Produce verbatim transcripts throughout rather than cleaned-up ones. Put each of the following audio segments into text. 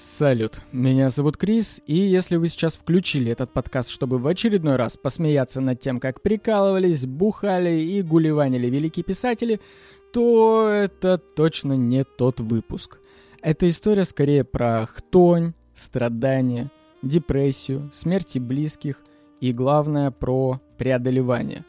Салют, меня зовут Крис, и если вы сейчас включили этот подкаст, чтобы в очередной раз посмеяться над тем, как прикалывались, бухали и гуливанили великие писатели, то это точно не тот выпуск. Эта история скорее про хтонь, страдания, депрессию, смерти близких и, главное, про преодолевание.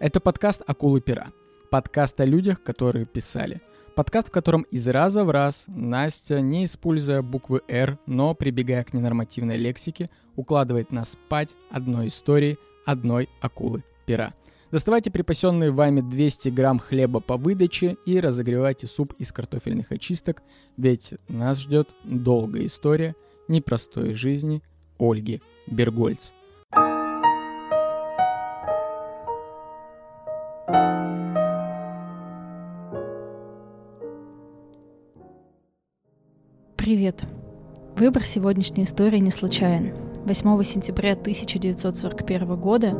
Это подкаст «Акулы-пера». Подкаст о людях, которые писали. Подкаст, в котором из раза в раз Настя, не используя буквы «Р», но прибегая к ненормативной лексике, укладывает нас спать одной истории одной акулы-пера. Доставайте припасенные вами двести грамм хлеба по выдаче и разогревайте суп из картофельных очисток, ведь нас ждет долгая история непростой жизни Ольги Берггольц. Привет! Выбор сегодняшней истории не случайен. восьмого сентября тысяча девятьсот сорок первого года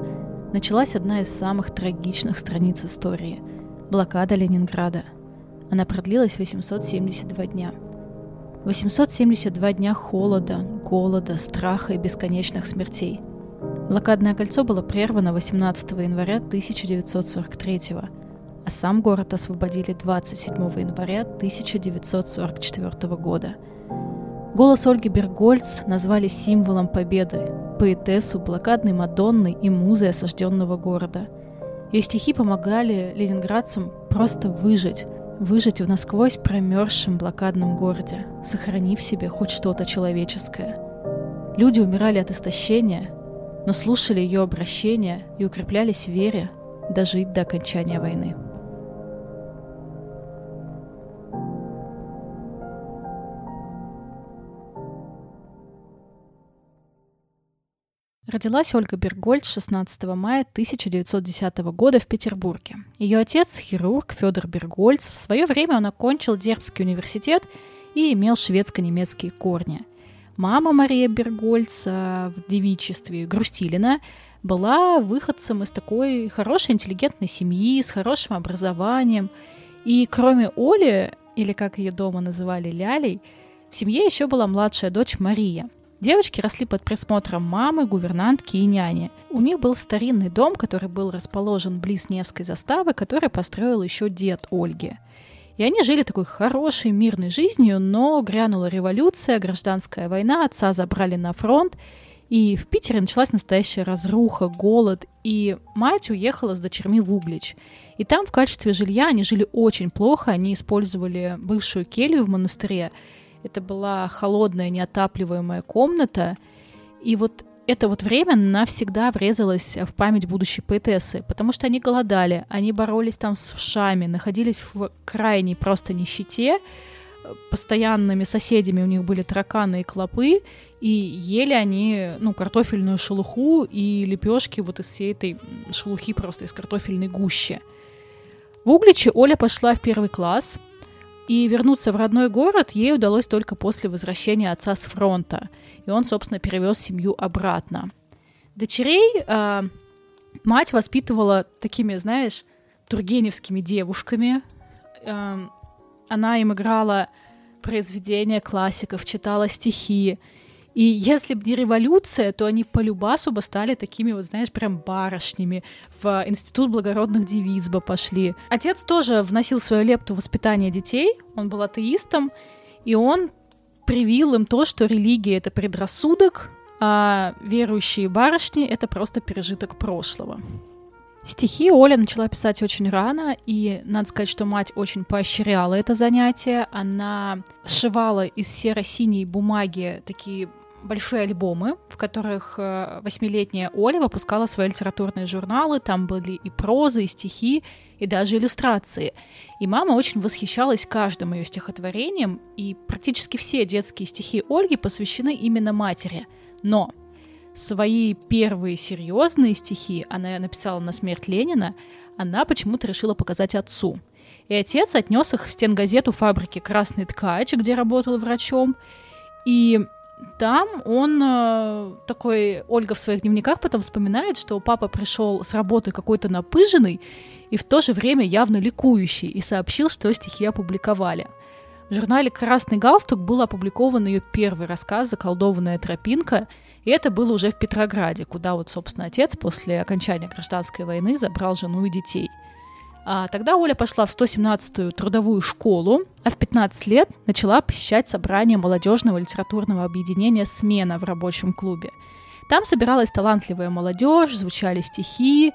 началась одна из самых трагичных страниц истории – блокада Ленинграда. Она продлилась восемьсот семьдесят два дня. восемьсот семьдесят два дня холода, голода, страха и бесконечных смертей. Блокадное кольцо было прервано восемнадцатого января тысяча девятьсот сорок третьего, а сам город освободили двадцать седьмого января тысяча девятьсот сорок четвертого года. Голос Ольги Берггольц назвали символом победы, поэтессу, блокадной Мадонной и музой осажденного города. Ее стихи помогали ленинградцам просто выжить, выжить в насквозь промерзшем блокадном городе, сохранив в себе хоть что-то человеческое. Люди умирали от истощения, но слушали ее обращения и укреплялись в вере дожить до окончания войны. Родилась Ольга Берггольц шестнадцатого мая тысяча девятьсот десятого года в Петербурге. Ее отец, хирург Федор Берггольц, в свое время он окончил Дерптский университет и имел шведско-немецкие корни. Мама Мария Берггольц в девичестве Грустилина была выходцем из такой хорошей интеллигентной семьи, с хорошим образованием. И кроме Оли, или как ее дома называли Лялей, в семье еще была младшая дочь Мария. Девочки росли под присмотром мамы, гувернантки и няни. У них был старинный дом, который был расположен близ Невской заставы, который построил еще дед Ольги. И они жили такой хорошей, мирной жизнью, но грянула революция, гражданская война, отца забрали на фронт, и в Питере началась настоящая разруха, голод, и мать уехала с дочерьми в Углич. И там в качестве жилья они жили очень плохо, они использовали бывшую келью в монастыре. Это была холодная, неотапливаемая комната. И вот это вот время навсегда врезалось в память будущей поэтессы, потому что они голодали, они боролись там с вшами, находились в крайней просто нищете. Постоянными соседями у них были тараканы и клопы, и ели они, ну, картофельную шелуху и лепешки вот из всей этой шелухи, просто из картофельной гущи. В Угличе Оля пошла в первый класс, и вернуться в родной город ей удалось только после возвращения отца с фронта. И он, собственно, перевез семью обратно. Дочерей э, мать воспитывала такими, знаешь, тургеневскими девушками. Э, она им играла произведения классиков, читала стихи. И если бы не революция, то они полюбасу бы стали такими, вот знаешь, прям барышнями. В институт благородных девиц бы пошли. Отец тоже вносил свою лепту в воспитание детей. Он был атеистом, и он привил им то, что религия — это предрассудок, а верующие барышни — это просто пережиток прошлого. Стихи Оля начала писать очень рано, и надо сказать, что мать очень поощряла это занятие. Она сшивала из серо-синей бумаги такие большие альбомы, в которых восьмилетняя Оля выпускала свои литературные журналы. Там были и прозы, и стихи, и даже иллюстрации. И мама очень восхищалась каждым ее стихотворением, и практически все детские стихи Ольги посвящены именно матери. Но свои первые серьезные стихи она написала на смерть Ленина, она почему-то решила показать отцу. И отец отнес их в стенгазету фабрики «Красный ткач», где работал врачом, и там он такой, Ольга в своих дневниках потом вспоминает, что папа пришел с работы какой-то напыженный и в то же время явно ликующий и сообщил, что стихи опубликовали. В журнале «Красный галстук» был опубликован ее первый рассказ «Заколдованная тропинка», и это было уже в Петрограде, куда вот, собственно, отец после окончания гражданской войны забрал жену и детей. А тогда Оля пошла в сто семнадцатую трудовую школу, а в пятнадцать лет начала посещать собрание молодежного литературного объединения «Смена» в рабочем клубе. Там собиралась талантливая молодежь, звучали стихи,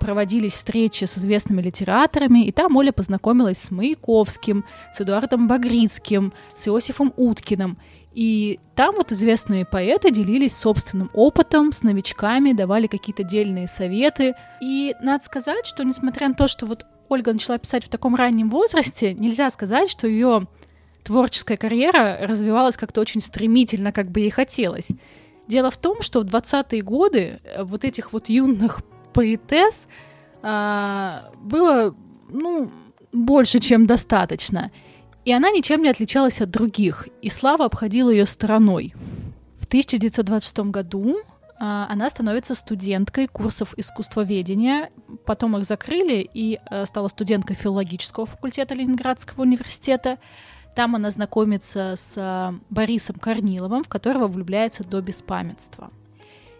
проводились встречи с известными литераторами, и там Оля познакомилась с Маяковским, с Эдуардом Багрицким, с Иосифом Уткиным. И там вот известные поэты делились собственным опытом с новичками, давали какие-то дельные советы. И надо сказать, что несмотря на то, что вот Ольга начала писать в таком раннем возрасте, нельзя сказать, что ее творческая карьера развивалась как-то очень стремительно, как бы ей хотелось. Дело в том, что в двадцатые годы вот этих вот юных поэтесс а, было, ну, больше, чем достаточно. И она ничем не отличалась от других, и слава обходила ее стороной. В тысяча девятьсот двадцать шестом году а, она становится студенткой курсов искусствоведения, потом их закрыли, и а, стала студенткой филологического факультета Ленинградского университета. Там она знакомится с а, Борисом Корниловым, в которого влюбляется до беспамятства.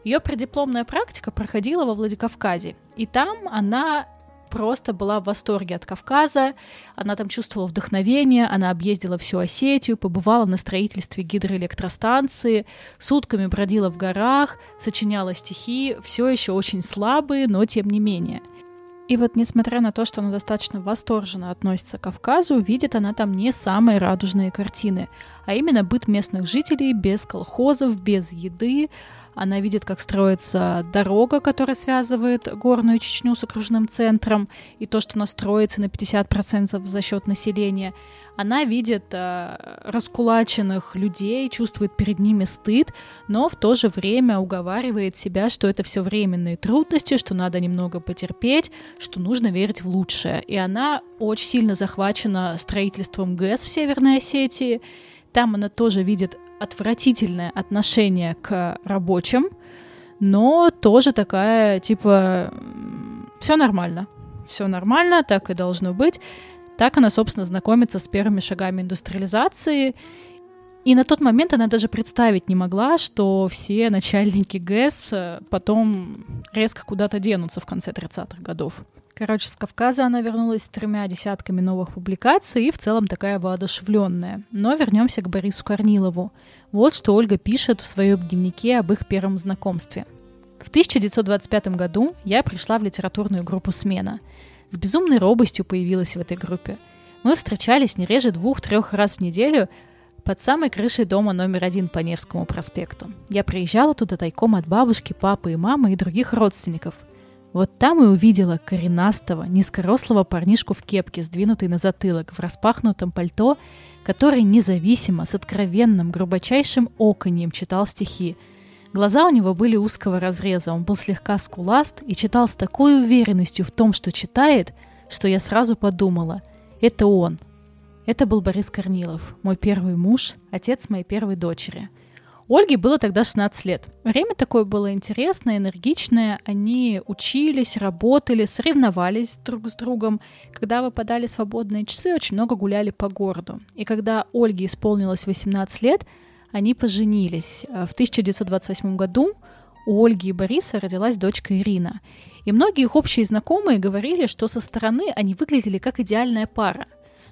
Ее преддипломная практика проходила во Владикавказе, и там она просто была в восторге от Кавказа, она там чувствовала вдохновение, она объездила всю Осетию, побывала на строительстве гидроэлектростанции, сутками бродила в горах, сочиняла стихи, все еще очень слабые, но тем не менее. И вот несмотря на то, что она достаточно восторженно относится к Кавказу, видит она там не самые радужные картины, а именно быт местных жителей без колхозов, без еды. Она видит, как строится дорога, которая связывает горную Чечню с окружным центром, и то, что она строится на пятьдесят процентов за счет населения. Она видит э, раскулаченных людей, чувствует перед ними стыд, но в то же время уговаривает себя, что это все временные трудности, что надо немного потерпеть, что нужно верить в лучшее. И она очень сильно захвачена строительством ГЭС в Северной Осетии. Там она тоже видит отвратительное отношение к рабочим, но тоже такая, типа, все нормально, все нормально, так и должно быть. Так она, собственно, знакомится с первыми шагами индустриализации, и на тот момент она даже представить не могла, что все начальники ГЭС потом резко куда-то денутся в конце тридцатых годов. Короче, с Кавказа она вернулась с тремя десятками новых публикаций и в целом такая воодушевленная. Но вернемся к Борису Корнилову. Вот что Ольга пишет в своем дневнике об их первом знакомстве. В тысяча девятьсот двадцать пятом году я пришла в литературную группу «Смена». С безумной робостью появилась в этой группе. Мы встречались не реже двух-трех раз в неделю под самой крышей дома номер один по Невскому проспекту. Я приезжала туда тайком от бабушки, папы и мамы и других родственников. Вот там и увидела коренастого, низкорослого парнишку в кепке, сдвинутой на затылок, в распахнутом пальто, который независимо, с откровенным, грубочайшим оконьем читал стихи. Глаза у него были узкого разреза, он был слегка скуласт и читал с такой уверенностью в том, что читает, что я сразу подумала: это он. Это был Борис Корнилов, мой первый муж, отец моей первой дочери. Ольге было тогда шестнадцать лет. Время такое было интересное, энергичное. Они учились, работали, соревновались друг с другом. Когда выпадали свободные часы, очень много гуляли по городу. И когда Ольге исполнилось восемнадцать лет, они поженились. В тысяча девятьсот двадцать восьмом году у Ольги и Бориса родилась дочка Ирина. И многие их общие знакомые говорили, что со стороны они выглядели как идеальная пара.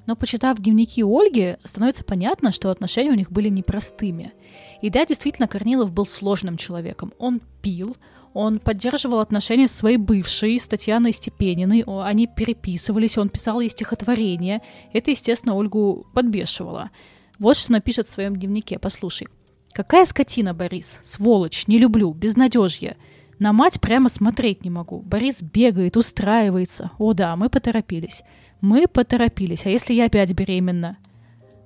Но, почитав дневники Ольги, становится понятно, что отношения у них были непростыми. И да, действительно, Корнилов был сложным человеком. Он пил, он поддерживал отношения с своей бывшей, с Татьяной Степениной, они переписывались, он писал ей стихотворения. Это, естественно, Ольгу подбешивало. Вот что она пишет в своем дневнике, послушай. «Какая скотина, Борис! Сволочь! Не люблю! Безнадежье! На мать прямо смотреть не могу. Борис бегает, устраивается. О да, мы поторопились. Мы поторопились. А если я опять беременна?»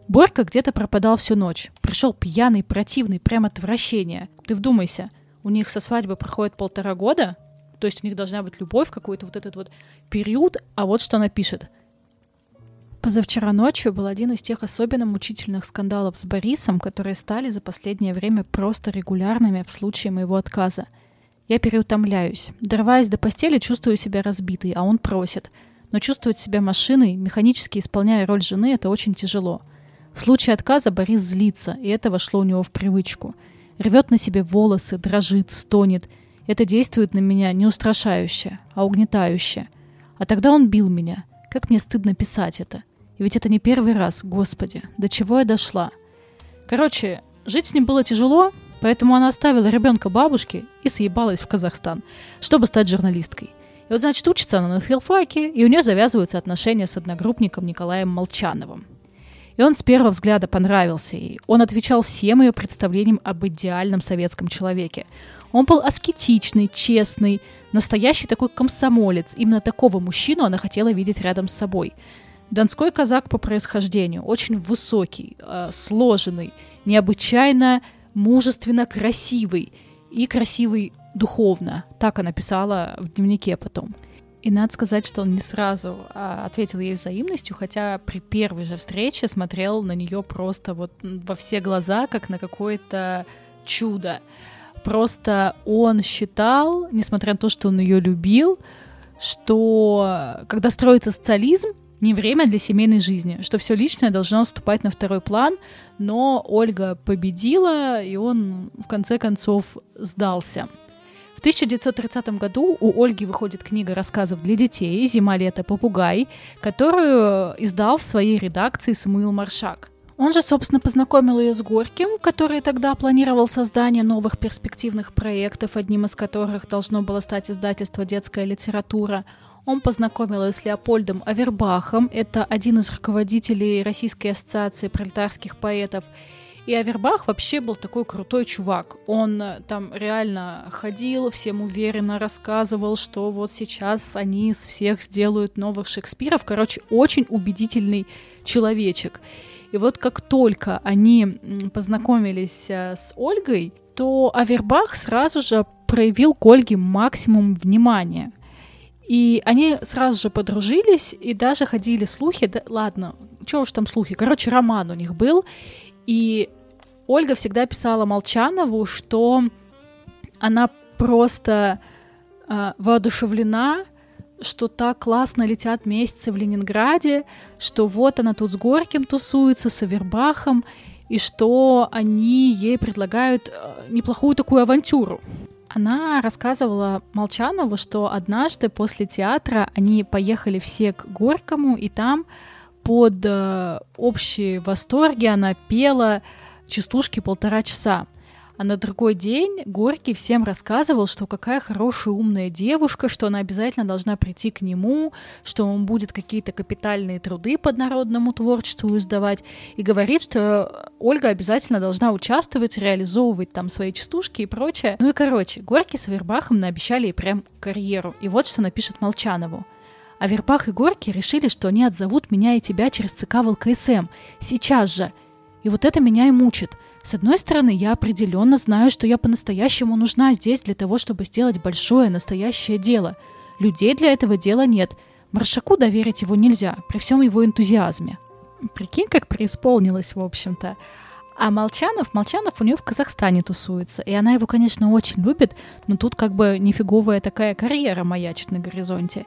Борька где-то пропадал всю ночь. Пришел пьяный, противный, прямо отвращение. Ты вдумайся, у них со свадьбы проходит полтора года, то есть у них должна быть любовь, какой-то вот этот вот период, а вот что она пишет. Позавчера ночью был один из тех особенно мучительных скандалов с Борисом, которые стали за последнее время просто регулярными в случае моего отказа. Я переутомляюсь. Дорваясь до постели, чувствую себя разбитой, а он просит. Но чувствовать себя машиной, механически исполняя роль жены, это очень тяжело. В случае отказа Борис злится, и это вошло у него в привычку. Рвет на себе волосы, дрожит, стонет. Это действует на меня не устрашающе, а угнетающе. А тогда он бил меня. Как мне стыдно писать это. И ведь это не первый раз, господи, до чего я дошла. Короче, жить с ним было тяжело, поэтому она оставила ребенка бабушке и съебалась в Казахстан, чтобы стать журналисткой. И вот, значит, учится она на филфаке, и у нее завязываются отношения с одногруппником Николаем Молчановым. И он с первого взгляда понравился ей. Он отвечал всем ее представлениям об идеальном советском человеке. Он был аскетичный, честный, настоящий такой комсомолец. Именно такого мужчину она хотела видеть рядом с собой. Донской казак по происхождению, очень высокий, сложенный, необычайно мужественно красивый и красивый духовно. Так она писала в дневнике потом. И надо сказать, что он не сразу ответил ей взаимностью, хотя при первой же встрече смотрел на нее просто вот во все глаза, как на какое-то чудо. Просто он считал, несмотря на то, что он ее любил, что когда строится социализм, не время для семейной жизни, что все личное должно вступать на второй план, но Ольга победила, и он в конце концов сдался. В тысяча девятьсот тридцатом году у Ольги выходит книга рассказов для детей «Зима-лето, попугай», которую издал в своей редакции Самуил Маршак. Он же, собственно, познакомил ее с Горьким, который тогда планировал создание новых перспективных проектов, одним из которых должно было стать издательство «Детская литература». Он познакомил ее с Леопольдом Авербахом, это один из руководителей Российской ассоциации пролетарских поэтов. И Авербах вообще был такой крутой чувак. Он там реально ходил, всем уверенно рассказывал, что вот сейчас они из всех сделают новых Шекспиров. Короче, очень убедительный человечек. И вот как только они познакомились с Ольгой, то Авербах сразу же проявил к Ольге максимум внимания. И они сразу же подружились, и даже ходили слухи, да, ладно, чего уж там слухи, короче, роман у них был, и Ольга всегда писала Молчанову, что она просто э, воодушевлена, что так классно летят месяцы в Ленинграде, что вот она тут с Горьким тусуется, с Авербахом, и что они ей предлагают неплохую такую авантюру. Она рассказывала Молчанову, что однажды после театра они поехали все к Горькому, и там под э, общие восторги она пела частушки полтора часа. А на другой день Горький всем рассказывал, что какая хорошая умная девушка, что она обязательно должна прийти к нему, что он будет какие-то капитальные труды по народному творчеству издавать, и говорит, что Ольга обязательно должна участвовать, реализовывать там свои частушки и прочее. Ну и короче, Горький с Авербахом наобещали ей прям карьеру, и вот что напишет Молчанову. Авербах и Горький решили, что они отзовут меня и тебя через ЦК ВЛКСМ, сейчас же, и вот это меня и мучит. С одной стороны, я определенно знаю, что я по-настоящему нужна здесь для того, чтобы сделать большое, настоящее дело. Людей для этого дела нет. Маршаку доверить его нельзя, при всем его энтузиазме. Прикинь, как преисполнилась, в общем-то. А Молчанов, Молчанов у нее в Казахстане тусуется. И она его, конечно, очень любит, но тут как бы нифиговая такая карьера маячит на горизонте.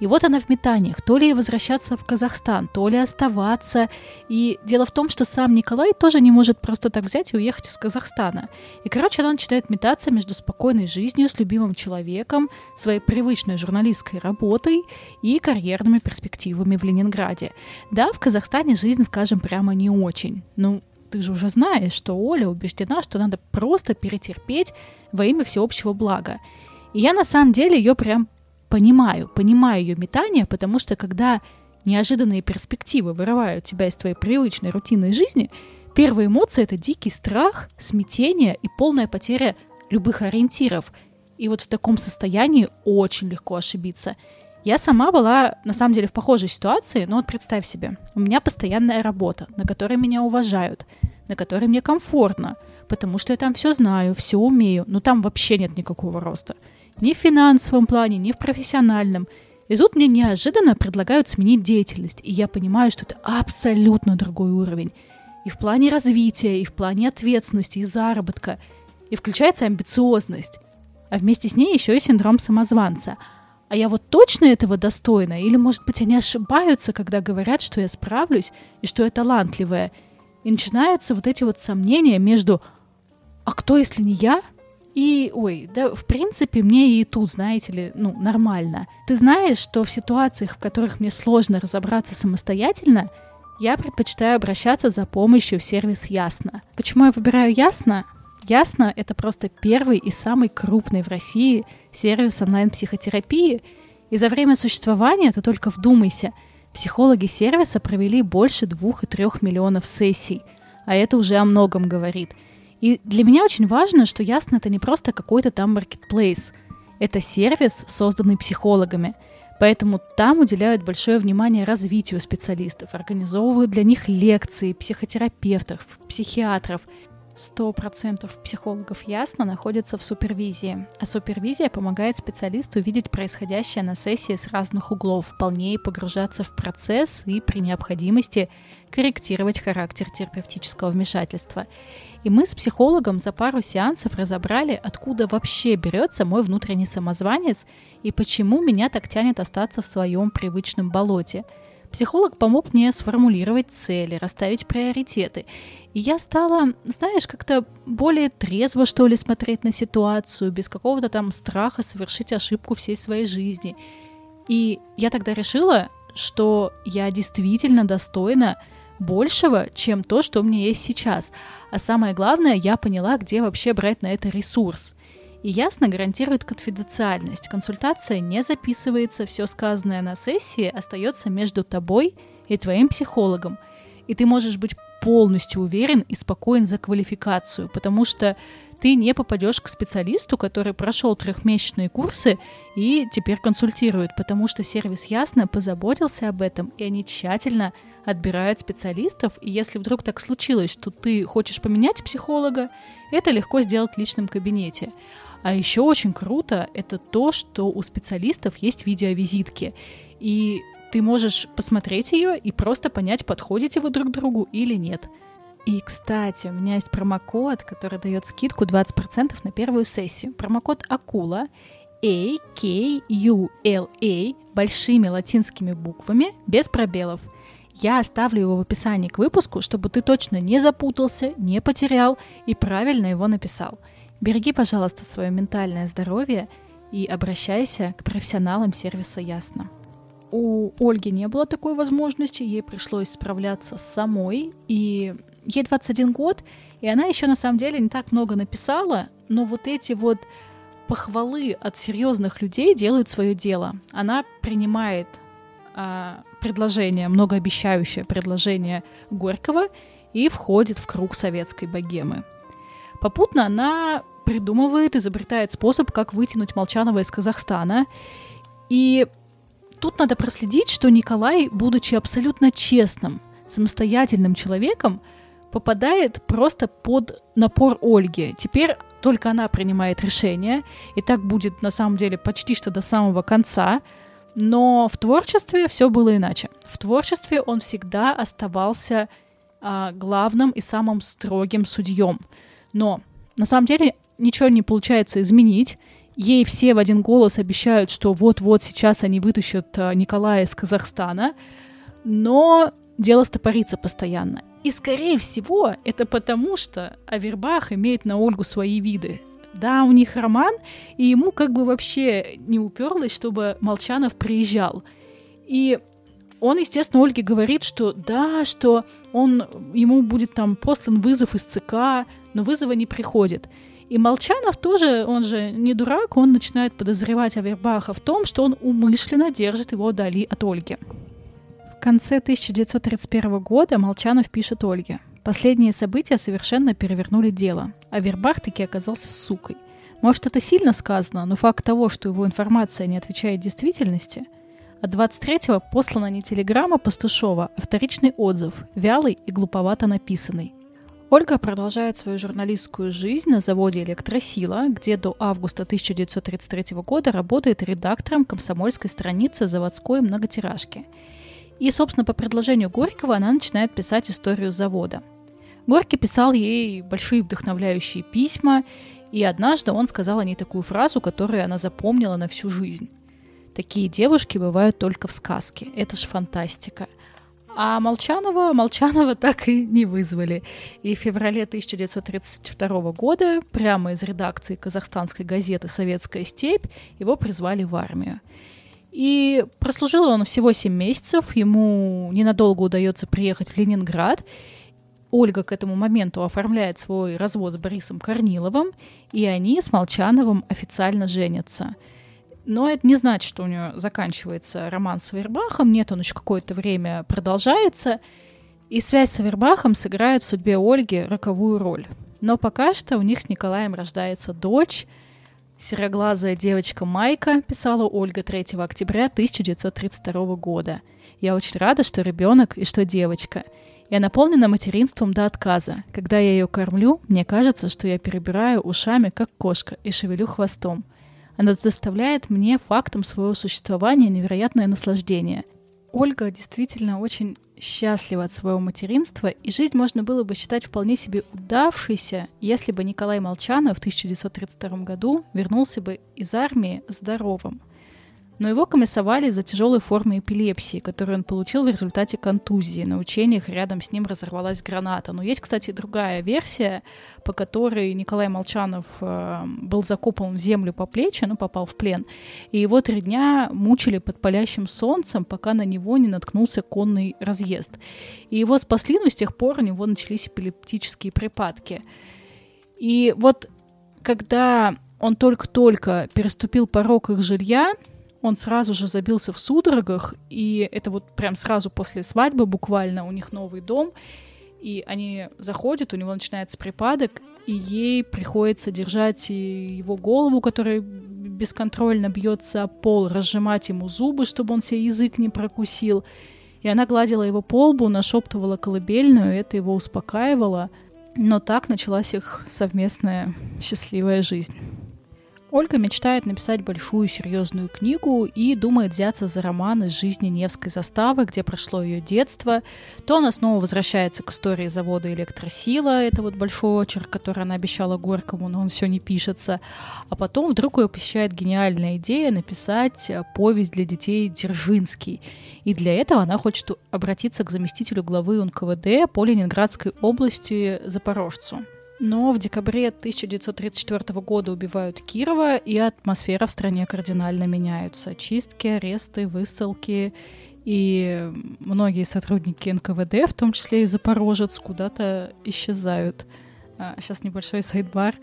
И вот она в метаниях, то ли возвращаться в Казахстан, то ли оставаться. И дело в том, что сам Николай тоже не может просто так взять и уехать из Казахстана. И, короче, она начинает метаться между спокойной жизнью с любимым человеком, своей привычной журналистской работой и карьерными перспективами в Ленинграде. Да, в Казахстане жизнь, скажем, прямо не очень. Ну, ты же уже знаешь, что Оля убеждена, что надо просто перетерпеть во имя всеобщего блага. И я, на самом деле, ее прям... Понимаю, понимаю ее метание, потому что когда неожиданные перспективы вырывают тебя из твоей привычной рутинной жизни, первые эмоции — это дикий страх, смятение и полная потеря любых ориентиров. И вот в таком состоянии очень легко ошибиться. Я сама была, на самом деле, в похожей ситуации, но вот представь себе, у меня постоянная работа, на которой меня уважают, на которой мне комфортно, потому что я там все знаю, все умею, но там вообще нет никакого роста. Ни в финансовом плане, ни в профессиональном. И тут мне неожиданно предлагают сменить деятельность. И я понимаю, что это абсолютно другой уровень. И в плане развития, и в плане ответственности, и заработка. И включается амбициозность. А вместе с ней еще и синдром самозванца. А я вот точно этого достойна? Или, может быть, они ошибаются, когда говорят, что я справлюсь и что я талантливая? И начинаются вот эти вот сомнения между «а кто, если не я?» и «ой, да в принципе мне и тут, знаете ли, ну нормально». Ты знаешь, что в ситуациях, в которых мне сложно разобраться самостоятельно, я предпочитаю обращаться за помощью в сервис «Ясно». Почему я выбираю «Ясно»? «Ясно» — это просто первый и самый крупный в России сервис онлайн-психотерапии, и за время существования, ты только вдумайся, психологи сервиса провели больше двух и трёх миллионов сессий, а это уже о многом говорит. И для меня очень важно, что «Ясно» — это не просто какой-то там маркетплейс, это сервис, созданный психологами. Поэтому там уделяют большое внимание развитию специалистов, организовывают для них лекции, психотерапевтов, психиатров. сто процентов психологов «Ясно» находятся в супервизии, а супервизия помогает специалисту видеть происходящее на сессии с разных углов, полнее погружаться в процесс и при необходимости корректировать характер терапевтического вмешательства. И мы с психологом за пару сеансов разобрали, откуда вообще берется мой внутренний самозванец и почему меня так тянет остаться в своем привычном болоте. Психолог помог мне сформулировать цели, расставить приоритеты. И я стала, знаешь, как-то более трезво, что ли, смотреть на ситуацию, без какого-то там страха совершить ошибку всей своей жизни. И я тогда решила, что я действительно достойна большего, чем то, что у меня есть сейчас. А самое главное, я поняла, где вообще брать на это ресурс. И «Ясно» гарантирует конфиденциальность. Консультация не записывается, все сказанное на сессии остается между тобой и твоим психологом. И ты можешь быть полностью уверен и спокоен за квалификацию, потому что ты не попадешь к специалисту, который прошел трехмесячные курсы и теперь консультирует, потому что сервис «Ясно» позаботился об этом, и они тщательно отбирают специалистов, и если вдруг так случилось, что ты хочешь поменять психолога, это легко сделать в личном кабинете. А еще очень круто это то, что у специалистов есть видеовизитки, и ты можешь посмотреть ее и просто понять, подходите вы друг другу или нет. И, кстати, у меня есть промокод, который дает скидку двадцать процентов на первую сессию. Промокод «Акула» A K U L A большими латинскими буквами, без пробелов. Я оставлю его в описании к выпуску, чтобы ты точно не запутался, не потерял и правильно его написал. Береги, пожалуйста, свое ментальное здоровье и обращайся к профессионалам сервиса «Ясно». У Ольги не было такой возможности, ей пришлось справляться самой, и ей двадцать один год, и она еще на самом деле не так много написала, но вот эти вот похвалы от серьезных людей делают свое дело. Она принимает а, предложение, многообещающее предложение Горького и входит в круг советской богемы. Попутно она придумывает, изобретает способ, как вытянуть Молчанова из Казахстана, и тут надо проследить, что Николай, будучи абсолютно честным, самостоятельным человеком, попадает просто под напор Ольги. Теперь только она принимает решение, и так будет на самом деле почти что до самого конца. Но в творчестве все было иначе. В творчестве он всегда оставался а, главным и самым строгим судьем. Но на самом деле ничего не получается изменить. Ей все в один голос обещают, что вот-вот сейчас они вытащат Николая из Казахстана, но дело стопорится постоянно. И, скорее всего, это потому, что Авербах имеет на Ольгу свои виды. Да, у них роман, и ему как бы вообще не уперлось, чтобы Молчанов приезжал. И он, естественно, Ольге говорит, что да, что он, ему будет там послан вызов из ЦК, но вызова не приходит. И Молчанов тоже, он же не дурак, он начинает подозревать Авербаха в том, что он умышленно держит его вдали от Ольги. В конце тысяча девятьсот тридцать первого года Молчанов пишет Ольге: «Последние события совершенно перевернули дело. Авербах таки оказался сукой. Может, это сильно сказано, но факт того, что его информация не отвечает действительности. От двадцать третьего послана не телеграмма Пастушева, а вторичный отзыв, вялый и глуповато написанный». Ольга продолжает свою журналистскую жизнь на заводе «Электросила», где до августа тысяча девятьсот тридцать третьего года работает редактором комсомольской страницы заводской многотиражки. И, собственно, по предложению Горького она начинает писать историю завода. Горький писал ей большие вдохновляющие письма, и однажды он сказал о ней такую фразу, которую она запомнила на всю жизнь: «Такие девушки бывают только в сказке. Это ж фантастика». А Молчанова, Молчанова так и не вызвали. И в феврале тысяча девятьсот тридцать второго года прямо из редакции казахстанской газеты «Советская степь» его призвали в армию. И прослужил он всего семь месяцев, ему ненадолго удается приехать в Ленинград. Ольга к этому моменту оформляет свой развод с Борисом Корниловым, и они с Молчановым официально женятся. Но это не значит, что у нее заканчивается роман с Авербахом. Нет, он еще какое-то время продолжается. И связь с Авербахом сыграет в судьбе Ольги роковую роль. Но пока что у них с Николаем рождается дочь. «Сероглазая девочка Майка», писала Ольга третьего октября тысяча девятьсот тридцать второго года. «Я очень рада, что ребенок и что девочка. Я наполнена материнством до отказа. Когда я ее кормлю, мне кажется, что я перебираю ушами, как кошка, и шевелю хвостом. Она доставляет мне фактом своего существования невероятное наслаждение». Ольга действительно очень счастлива от своего материнства, и жизнь можно было бы считать вполне себе удавшейся, если бы Николай Молчанов в тысяча девятьсот тридцать втором году вернулся бы из армии здоровым. Но его комиссовали за тяжелой формы эпилепсии, которую он получил в результате контузии. На учениях рядом с ним разорвалась граната. Но есть, кстати, другая версия, по которой Николай Молчанов был закопан в землю по плечи, ну, попал в плен. И его три дня мучили под палящим солнцем, пока на него не наткнулся конный разъезд. И его спасли, но с тех пор у него начались эпилептические припадки. И вот когда он только-только переступил порог их жилья, он сразу же забился в судорогах, и это вот прям сразу после свадьбы буквально, у них новый дом, и они заходят, у него начинается припадок, и ей приходится держать его голову, которая бесконтрольно бьется о пол, разжимать ему зубы, чтобы он себе язык не прокусил. И она гладила его по лбу, нашептывала колыбельную, и это его успокаивало. Но так началась их совместная счастливая жизнь. Ольга мечтает написать большую серьезную книгу и думает взяться за роман из жизни Невской заставы, где прошло ее детство. То она снова возвращается к истории завода «Электросила», это вот большой очерк, который она обещала Горькому, но он все не пишется. А потом вдруг ее посещает гениальная идея написать повесть для детей «Дзержинский». И для этого она хочет обратиться к заместителю главы эн ка вэ дэ по Ленинградской области Запорожцу. Но в декабре тысяча девятьсот тридцать четвёртого года убивают Кирова, и атмосфера в стране кардинально меняется. Чистки, аресты, высылки, и многие сотрудники эн ка вэ дэ, в том числе и Запорожец, куда-то исчезают. Сейчас небольшой сайдбар.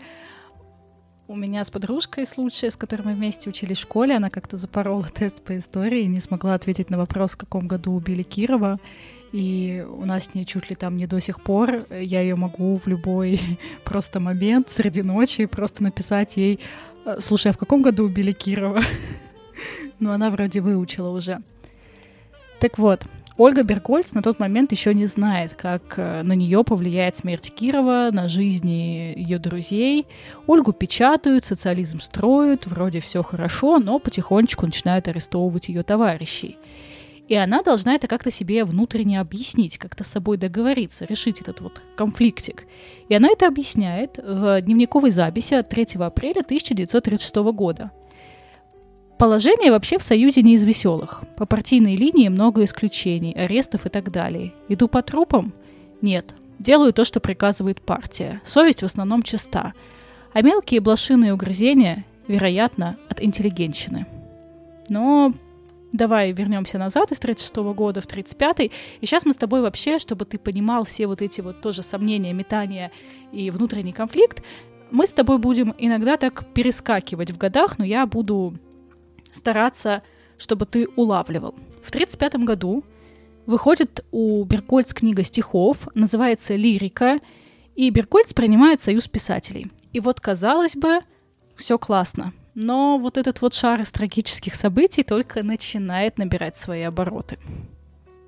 У меня с подружкой случай, с которой мы вместе учились в школе, она как-то запорола тест по истории и не смогла ответить на вопрос, в каком году убили Кирова. И у нас с ней чуть ли там не до сих пор. Я ее могу в любой просто момент среди ночи просто написать ей: «Слушай, а в каком году убили Кирова?» Но она вроде выучила уже. Так вот, Ольга Берггольц на тот момент еще не знает, как на нее повлияет смерть Кирова, на жизни ее друзей. Ольгу печатают, социализм строят, вроде все хорошо, но потихонечку начинают арестовывать ее товарищей. И она должна это как-то себе внутренне объяснить, как-то с собой договориться, решить этот вот конфликтик. И она это объясняет в дневниковой записи от третьего апреля тысяча девятьсот тридцать шестого года. «Положение вообще в Союзе не из веселых. По партийной линии много исключений, арестов и так далее. Иду по трупам? Нет. Делаю то, что приказывает партия. Совесть в основном чиста. А мелкие блошиные угрызения, вероятно, от интеллигентщины». Но... Давай вернемся назад из тридцать шестого года в тридцать пятый. И сейчас мы с тобой вообще, чтобы ты понимал все вот эти вот тоже сомнения, метания и внутренний конфликт, мы с тобой будем иногда так перескакивать в годах, но я буду стараться, чтобы ты улавливал. В тридцать пятом году выходит у Берггольц книга стихов, называется «Лирика», и Берггольц принимает союз писателей. И вот, казалось бы, все классно. Но вот этот вот шар из трагических событий только начинает набирать свои обороты.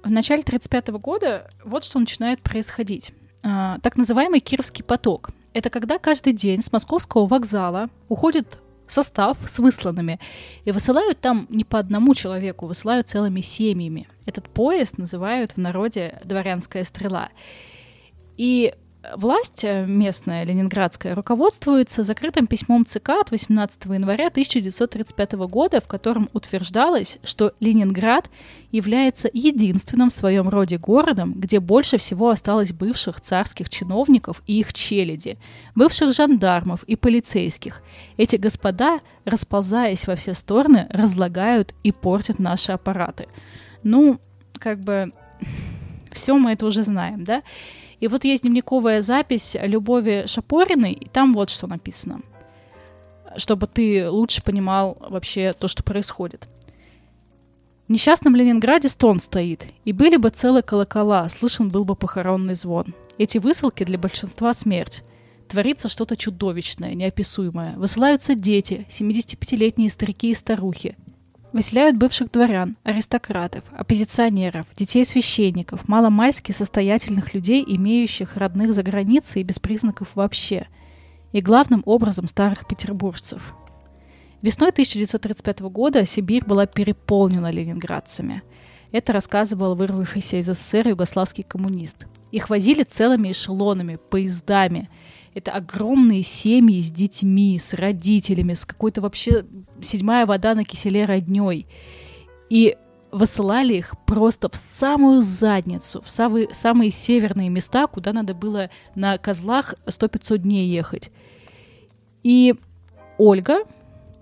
В начале тридцать пятого года вот что начинает происходить. А, так называемый «Кировский поток». Это когда каждый день с московского вокзала уходит состав с высланными. И высылают там не по одному человеку, высылают целыми семьями. Этот поезд называют в народе «Дворянская стрела». И Власть местная, ленинградская, руководствуется закрытым письмом ЦК от восемнадцатого января тысяча девятьсот тридцать пятого года, в котором утверждалось, что Ленинград является единственным в своем роде городом, где больше всего осталось бывших царских чиновников и их челяди, бывших жандармов и полицейских. Эти господа, расползаясь во все стороны, разлагают и портят наши аппараты. Ну, как бы, все мы это уже знаем, да? И вот есть дневниковая запись Любови Шапориной, и там вот что написано, чтобы ты лучше понимал вообще то, что происходит. В несчастном Ленинграде стон стоит, и были бы целые колокола, слышен был бы похоронный звон. Эти высылки для большинства смерть. Творится что-то чудовищное, неописуемое. Высылаются дети, семидесятипятилетние старики и старухи. Выселяют бывших дворян, аристократов, оппозиционеров, детей-священников, маломальски состоятельных людей, имеющих родных за границей и без признаков вообще, и главным образом старых петербуржцев. Весной тысяча девятьсот тридцать пятого года Сибирь была переполнена ленинградцами. Это рассказывал вырвавшийся из СССР югославский коммунист. Их возили целыми эшелонами, поездами. Это огромные семьи с детьми, с родителями, с какой-то вообще седьмая вода на киселе роднёй. И высылали их просто в самую задницу, в самые, самые северные места, куда надо было на козлах сто-пятьсот дней ехать. И Ольга,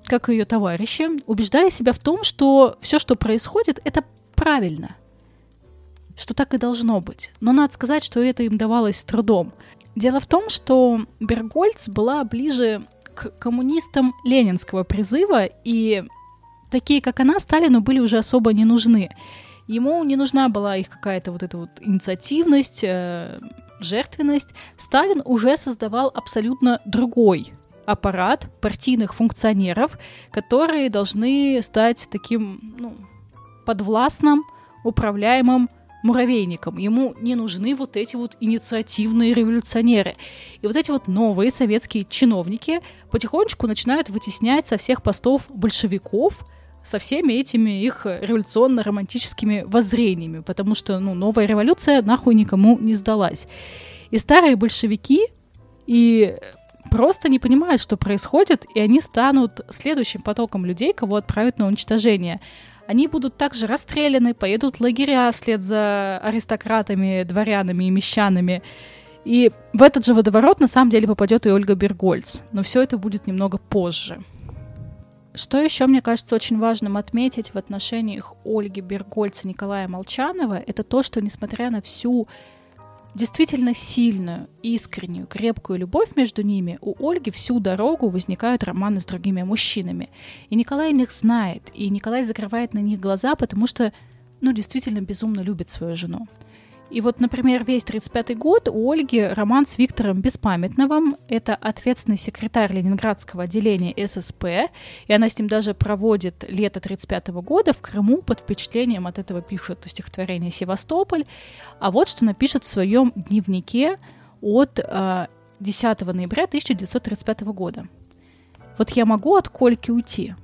как и её товарищи, убеждали себя в том, что все, что происходит, это правильно, что так и должно быть. Но надо сказать, что это им давалось с трудом. Дело в том, что Берггольц была ближе к коммунистам ленинского призыва, и такие, как она, Сталину были уже особо не нужны. Ему не нужна была их какая-то вот эта вот инициативность, э, жертвенность. Сталин уже создавал абсолютно другой аппарат партийных функционеров, которые должны стать таким, ну, подвластным, управляемым муравейником. Ему не нужны вот эти вот инициативные революционеры. И вот эти вот новые советские чиновники потихонечку начинают вытеснять со всех постов большевиков со всеми этими их революционно-романтическими воззрениями, потому что, ну, новая революция нахуй никому не сдалась. И старые большевики и просто не понимают, что происходит, и они станут следующим потоком людей, кого отправят на уничтожение. Они будут также расстреляны, поедут в лагеря вслед за аристократами, дворянами и мещанами. И в этот же водоворот на самом деле попадет и Ольга Берггольц. Но все это будет немного позже. Что еще, мне кажется, очень важным отметить в отношениях Ольги Берггольц и Николая Молчанова, это то, что, несмотря на всю действительно сильную, искреннюю, крепкую любовь между ними, у Ольги всю дорогу возникают романы с другими мужчинами. И Николай их знает, и Николай закрывает на них глаза, потому что, ну, действительно безумно любит свою жену. И вот, например, весь тридцать пятый год у Ольги роман с Виктором Беспамятновым. Это ответственный секретарь ленинградского отделения ССП, и она с ним даже проводит лето тридцать пятого года в Крыму. Под впечатлением от этого пишет стихотворение «Севастополь». А вот что она пишет в своем дневнике от э, десятого ноября тысяча девятьсот тридцать пятого года. «Вот я могу от Кольки уйти.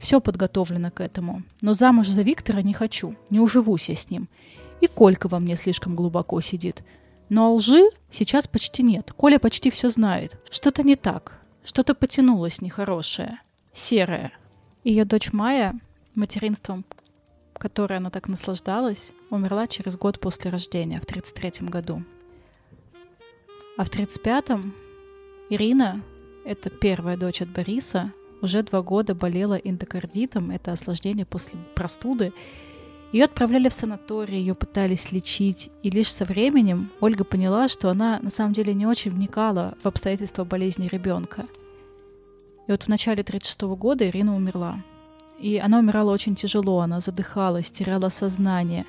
Все подготовлено к этому. Но замуж за Виктора не хочу, не уживусь я с ним». И Колька во мне слишком глубоко сидит. Но лжи сейчас почти нет. Коля почти все знает. Что-то не так. Что-то потянулось нехорошее. Серое. Ее дочь Майя, материнством которой она так наслаждалась, умерла через год после рождения, в тридцать третьем году. А в тридцать пятом Ирина, это первая дочь от Бориса, уже два года болела эндокардитом. Это осложнение после простуды. Ее отправляли в санаторий, ее пытались лечить, и лишь со временем Ольга поняла, что она на самом деле не очень вникала в обстоятельства болезни ребенка. И вот в начале тридцать шестого года Ирина умерла. И она умирала очень тяжело, она задыхалась, теряла сознание.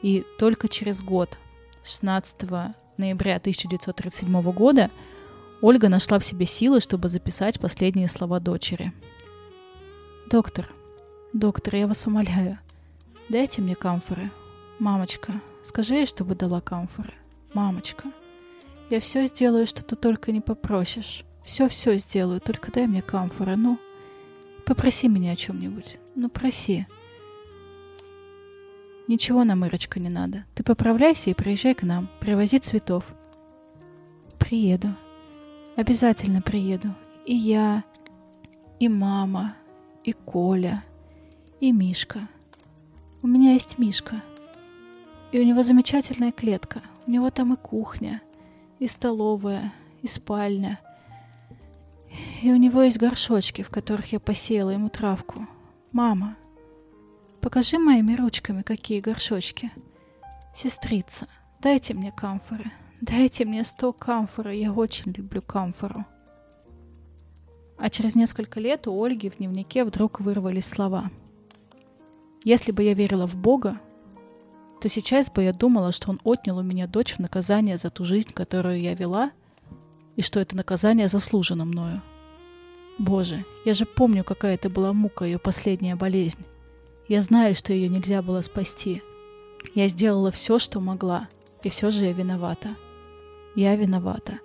И только через год, шестнадцатого ноября тысяча девятьсот тридцать седьмого года, Ольга нашла в себе силы, чтобы записать последние слова дочери. «Доктор, доктор, я вас умоляю. Дайте мне камфоры. Мамочка, скажи ей, чтобы дала камфоры. Мамочка, я все сделаю, что ты только не попросишь. Все-все сделаю, только дай мне камфоры. Ну, попроси меня о чем-нибудь. Ну, проси. Ничего нам, Ирочка, не надо. Ты поправляйся и приезжай к нам. Привози цветов». приеду. Обязательно приеду. И я, и мама, и Коля, и Мишка. У меня есть Мишка. И у него замечательная клетка. У него там и кухня, и столовая, и спальня. И у него есть горшочки, в которых я посеяла ему травку. Мама, покажи моими ручками, какие горшочки. Сестрица, дайте мне камфоры. Дайте мне сто камфоры. Я очень люблю камфору. А через несколько лет у Ольги в дневнике вдруг вырвались слова. Если бы я верила в Бога, то сейчас бы я думала, что он отнял у меня дочь в наказание за ту жизнь, которую я вела, и что это наказание заслужено мною. Боже, я же помню, какая это была мука, ее последняя болезнь. Я знаю, что ее нельзя было спасти. Я сделала все, что могла, и все же я виновата. Я виновата.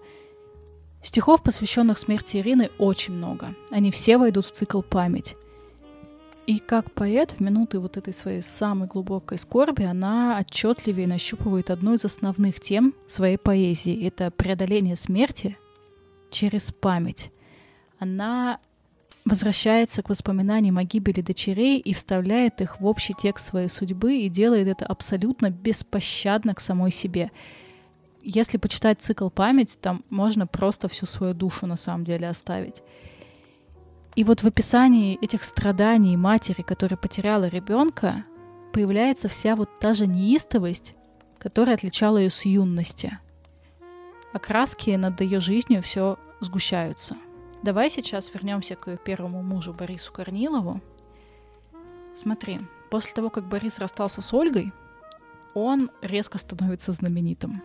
Стихов, посвященных смерти Ирины, очень много. Они все войдут в цикл «Память». И как поэт, в минуты вот этой своей самой глубокой скорби, она отчетливее нащупывает одну из основных тем своей поэзии. Это преодоление смерти через память. Она возвращается к воспоминаниям о гибели дочерей и вставляет их в общий текст своей судьбы и делает это абсолютно беспощадно к самой себе. Если почитать цикл «Память», там можно просто всю свою душу на самом деле оставить. И вот в описании этих страданий матери, которая потеряла ребенка, появляется вся вот та же неистовость, которая отличала ее с юности. А краски над ее жизнью все сгущаются. Давай сейчас вернемся к ее первому мужу Борису Корнилову. Смотри, после того, как Борис расстался с Ольгой, он резко становится знаменитым.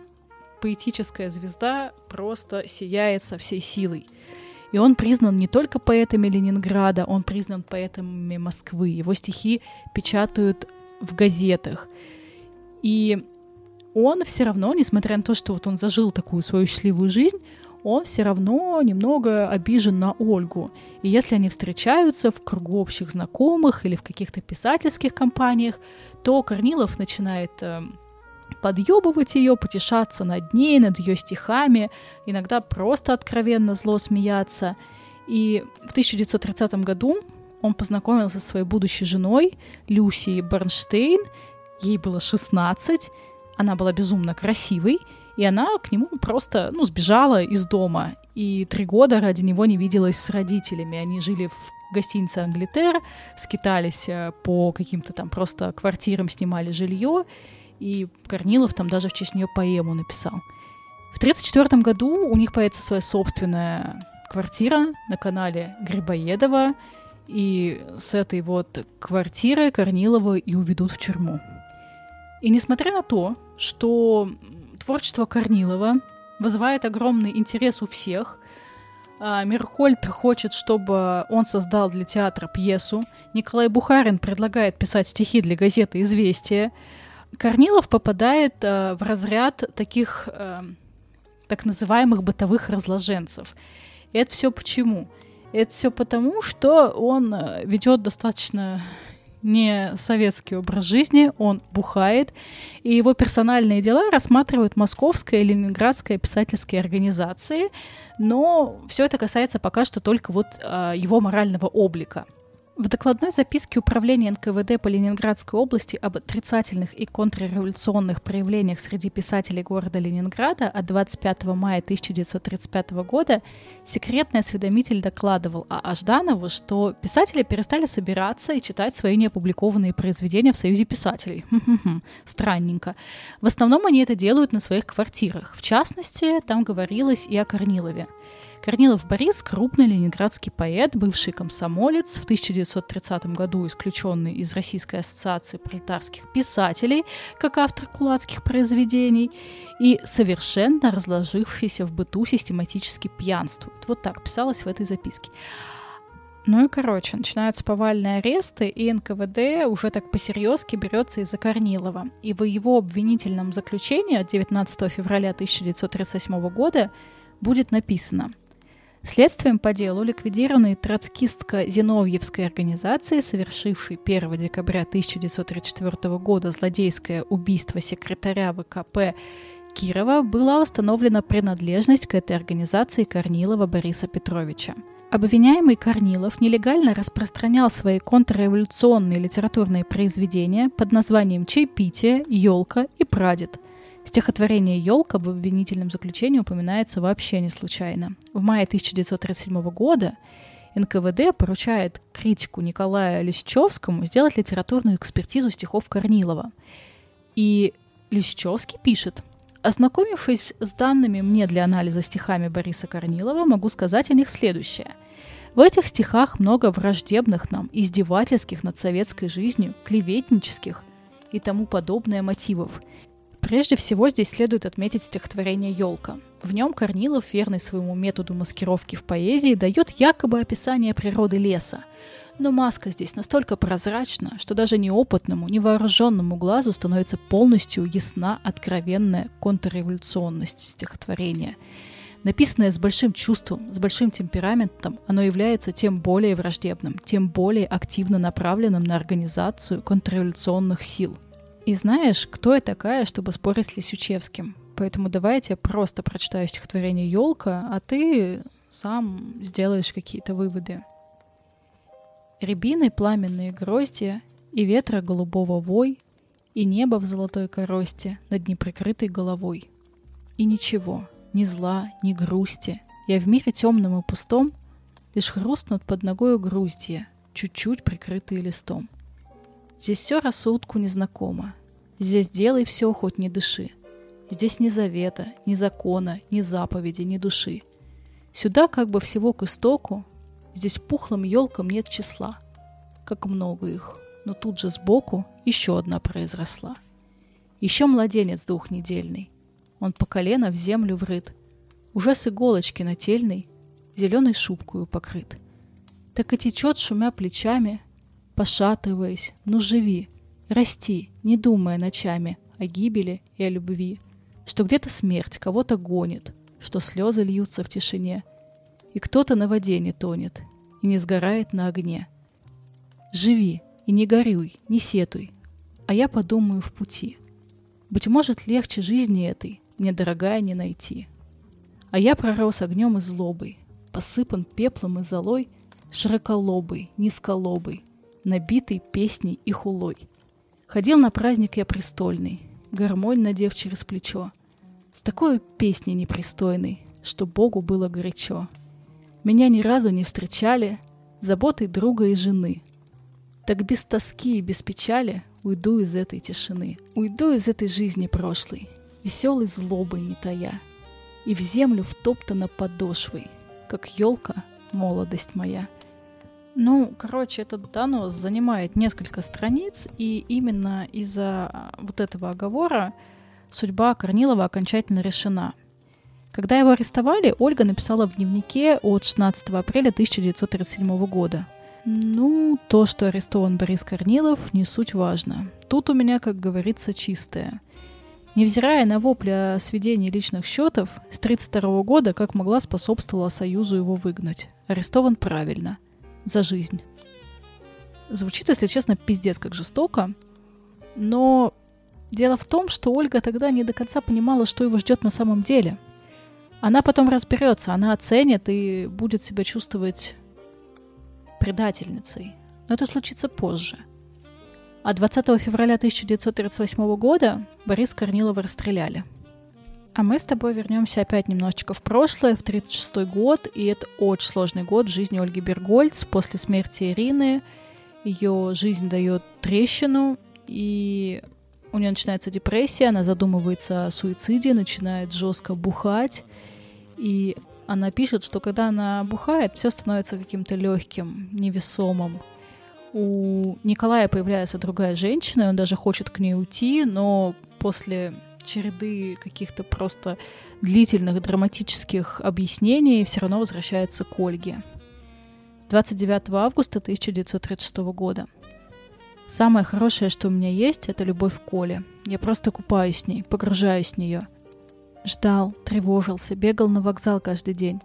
Поэтическая звезда просто сияет со всей силой. И он признан не только поэтами Ленинграда, он признан поэтами Москвы. Его стихи печатают в газетах. И он все равно, несмотря на то, что вот он зажил такую свою счастливую жизнь, он все равно немного обижен на Ольгу. И если они встречаются в кругу общих знакомых или в каких-то писательских компаниях, то Корнилов начинает подъебывать ее, потешаться над ней, над ее стихами, иногда просто откровенно зло смеяться. И в тысяча девятьсот тридцатом году он познакомился со своей будущей женой Люсией Бернштейн. Ей было шестнадцать, она была безумно красивой, и она к нему просто, ну, сбежала из дома. И три года ради него не виделась с родителями. Они жили в гостинице «Англитер», скитались по каким-то там просто квартирам, снимали жилье. И Корнилов там даже в честь нее поэму написал. В тысяча девятьсот тридцать четвёртом году у них появится своя собственная квартира на канале Грибоедова. И с этой вот квартиры Корнилова и уведут в тюрьму. И несмотря на то, что творчество Корнилова вызывает огромный интерес у всех, Мирхольд хочет, чтобы он создал для театра пьесу, Николай Бухарин предлагает писать стихи для газеты «Известия», Корнилов попадает э, в разряд таких э, так называемых бытовых разложенцев. И это все почему? Это все потому, что он ведет достаточно не советский образ жизни, он бухает, и его персональные дела рассматривают московская и ленинградская писательские организации, но все это касается пока что только вот э, его морального облика. В докладной записке Управления эн ка вэ дэ по Ленинградской области об отрицательных и контрреволюционных проявлениях среди писателей города Ленинграда от двадцать пятого мая тысяча девятьсот тридцать пятого года секретный осведомитель докладывал а а Жданову, что писатели перестали собираться и читать свои неопубликованные произведения в Союзе писателей. Странненько. В основном они это делают на своих квартирах. В частности, там говорилось и о Корнилове. Корнилов Борис – крупный ленинградский поэт, бывший комсомолец, в тысяча девятьсот тридцатом году исключенный из Российской ассоциации пролетарских писателей, как автор кулацких произведений, и совершенно разложившийся в быту систематически пьянствует. Вот так писалось в этой записке. Ну и, короче, начинаются повальные аресты, и эн ка вэ дэ уже так по-серьезки берется из-за Корнилова. И в его обвинительном заключении от девятнадцатого февраля тысяча девятьсот тридцать седьмого года будет написано: следствием по делу ликвидированной троцкистско-зиновьевской организации, совершившей первого декабря тысяча девятьсот тридцать четвёртого года злодейское убийство секретаря вэ ка пэ Кирова была установлена принадлежность к этой организации Корнилова Бориса Петровича. Обвиняемый Корнилов нелегально распространял свои контрреволюционные литературные произведения под названием «Чаепитие», «Елка» и «Прадед». Стихотворение «Елка» в обвинительном заключении упоминается вообще не случайно. В мае тысяча девятьсот тридцать седьмого года эн ка вэ дэ поручает критику Николаю Лисчёвскому сделать литературную экспертизу стихов Корнилова. И Лисчёвский пишет: «Ознакомившись с данными мне для анализа стихами Бориса Корнилова, могу сказать о них следующее. В этих стихах много враждебных нам, издевательских над советской жизнью, клеветнических и тому подобное мотивов. Прежде всего здесь следует отметить стихотворение «Елка». В нем Корнилов, верный своему методу маскировки в поэзии, дает якобы описание природы леса. Но маска здесь настолько прозрачна, что даже неопытному, невооруженному глазу становится полностью ясна откровенная контрреволюционность стихотворения. Написанное с большим чувством, с большим темпераментом, оно является тем более враждебным, тем более активно направленным на организацию контрреволюционных сил. И знаешь, кто я такая, чтобы спорить с Лисичевским? Поэтому давайте я просто прочитаю стихотворение «Елка», а ты сам сделаешь какие-то выводы. Рябины пламенные гроздья, и ветра голубого вой, и небо в золотой коросте над неприкрытой головой. И ничего, ни зла, ни грусти, я в мире темном и пустом, лишь хрустнут под ногою груздья, чуть-чуть прикрытые листом. Здесь все рассудку незнакомо, здесь делай все, хоть не дыши, здесь ни завета, ни закона, ни заповеди, ни души. Сюда как бы всего к истоку, здесь пухлым елкам нет числа, как много их, но тут же сбоку еще одна произросла. Еще младенец двухнедельный, он по колено в землю врыт, уже с иголочки нательной, зеленой шубкою покрыт. Так и течет, шумя плечами, пошатываясь, ну живи, расти, не думая ночами о гибели и о любви, что где-то смерть кого-то гонит, что слезы льются в тишине, и кто-то на воде не тонет, и не сгорает на огне. Живи, и не горюй, не сетуй, а я подумаю в пути. Быть может, легче жизни этой мне, дорогая, не найти. А я пророс огнем и злобой, посыпан пеплом и золой, широколобый, низколобый, набитый песней и хулой. Ходил на праздник я престольный, гармонь надев через плечо, с такой песней непристойной, что Богу было горячо. Меня ни разу не встречали заботой друга и жены. Так без тоски и без печали уйду из этой тишины. Уйду из этой жизни прошлой, веселой злобой не тая. И в землю втоптана подошвой, как елка, молодость моя. Ну, короче, этот донос занимает несколько страниц, и именно из-за вот этого оговора судьба Корнилова окончательно решена. Когда его арестовали, Ольга написала в дневнике от шестнадцатого апреля тысяча девятьсот тридцать седьмого года: «Ну, то, что арестован Борис Корнилов, не суть важно. Тут у меня, как говорится, чистое. Невзирая на вопли о сведении личных счетов, с тридцать второго года как могла способствовала Союзу его выгнать. Арестован правильно. За жизнь». Звучит, если честно, пиздец как жестоко, но дело в том, что Ольга тогда не до конца понимала, что его ждет на самом деле. Она потом разберется, она оценит и будет себя чувствовать предательницей. Но это случится позже. А двадцатого февраля тысяча девятьсот тридцать восьмого года Бориса Корнилова расстреляли. А мы с тобой вернемся опять немножечко в прошлое, в тридцать шестой год. И это очень сложный год в жизни Ольги Берггольц. После смерти Ирины ее жизнь дает трещину, и у нее начинается депрессия, она задумывается о суициде, начинает жестко бухать. И она пишет, что когда она бухает, все становится каким-то легким, невесомым. У Николая появляется другая женщина, и он даже хочет к ней уйти, но после череды каких-то просто длительных драматических объяснений все равно возвращается к Ольге. двадцать девятого августа тысяча девятьсот тридцать шестого года. «Самое хорошее, что у меня есть, это любовь к Оле. Я просто купаюсь с ней, погружаюсь в нее. Ждал, тревожился, бегал на вокзал каждый день.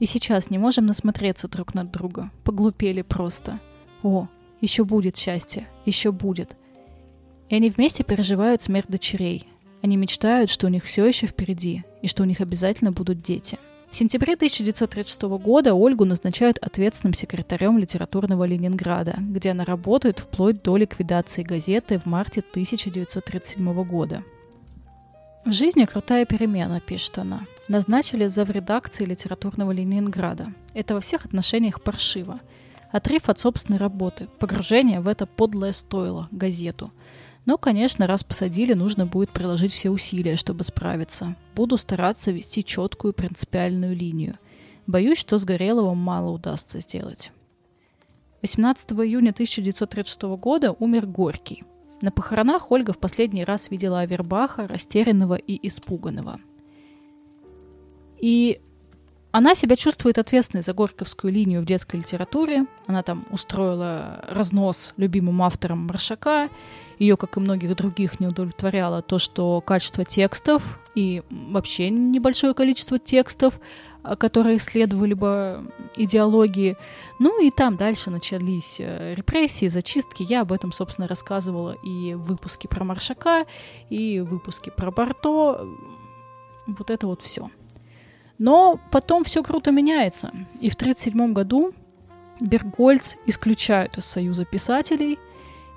И сейчас не можем насмотреться друг на друга. Поглупели просто. О, еще будет счастье, еще будет». И они вместе переживают смерть дочерей. Они мечтают, что у них все еще впереди и что у них обязательно будут дети. В сентябре тысяча девятьсот тридцать шестого года Ольгу назначают ответственным секретарем Литературного Ленинграда, где она работает вплоть до ликвидации газеты в марте тысяча девятьсот тридцать седьмого года. «В жизни крутая перемена», — пишет она. «Назначили завредакцией Литературного Ленинграда. Это во всех отношениях паршиво. Отрыв от собственной работы, погружение в это подлое стойло, газету. Но, конечно, раз посадили, нужно будет приложить все усилия, чтобы справиться. Буду стараться вести четкую принципиальную линию. Боюсь, что с Гореловым мало удастся сделать». восемнадцатого июня тысяча девятьсот тридцать шестого года умер Горький. На похоронах Ольга в последний раз видела Авербаха, растерянного и испуганного. И она себя чувствует ответственной за горьковскую линию в детской литературе. Она там устроила разнос любимым авторам Маршака. Ее, как и многих других, не удовлетворяло то, что качество текстов и вообще небольшое количество текстов, которые следовали бы идеологии. Ну и там дальше начались репрессии, зачистки. Я об этом, собственно, рассказывала и в выпуске про Маршака, и в выпуске про Барто. Вот это вот все. Но потом все круто меняется, и в тысяча девятьсот тридцать седьмом году Берггольц исключают из Союза писателей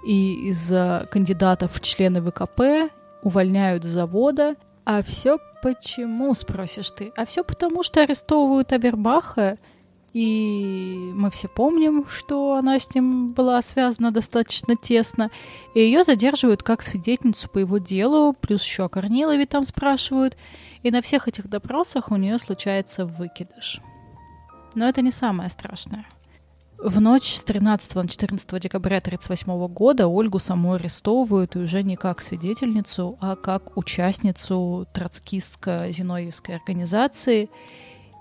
и из кандидатов в члены ВКП, увольняют с завода. А все почему, спросишь ты? А все потому, что арестовывают Авербаха, и мы все помним, что она с ним была связана достаточно тесно, и ее задерживают как свидетельницу по его делу, плюс еще о Корнилове там спрашивают. И на всех этих допросах у нее случается выкидыш. Но это не самое страшное. В ночь с тринадцатого на четырнадцатое декабря тысяча девятьсот тридцать восьмого года Ольгу саму арестовывают, и уже не как свидетельницу, а как участницу троцкистско-зиновьевской организации,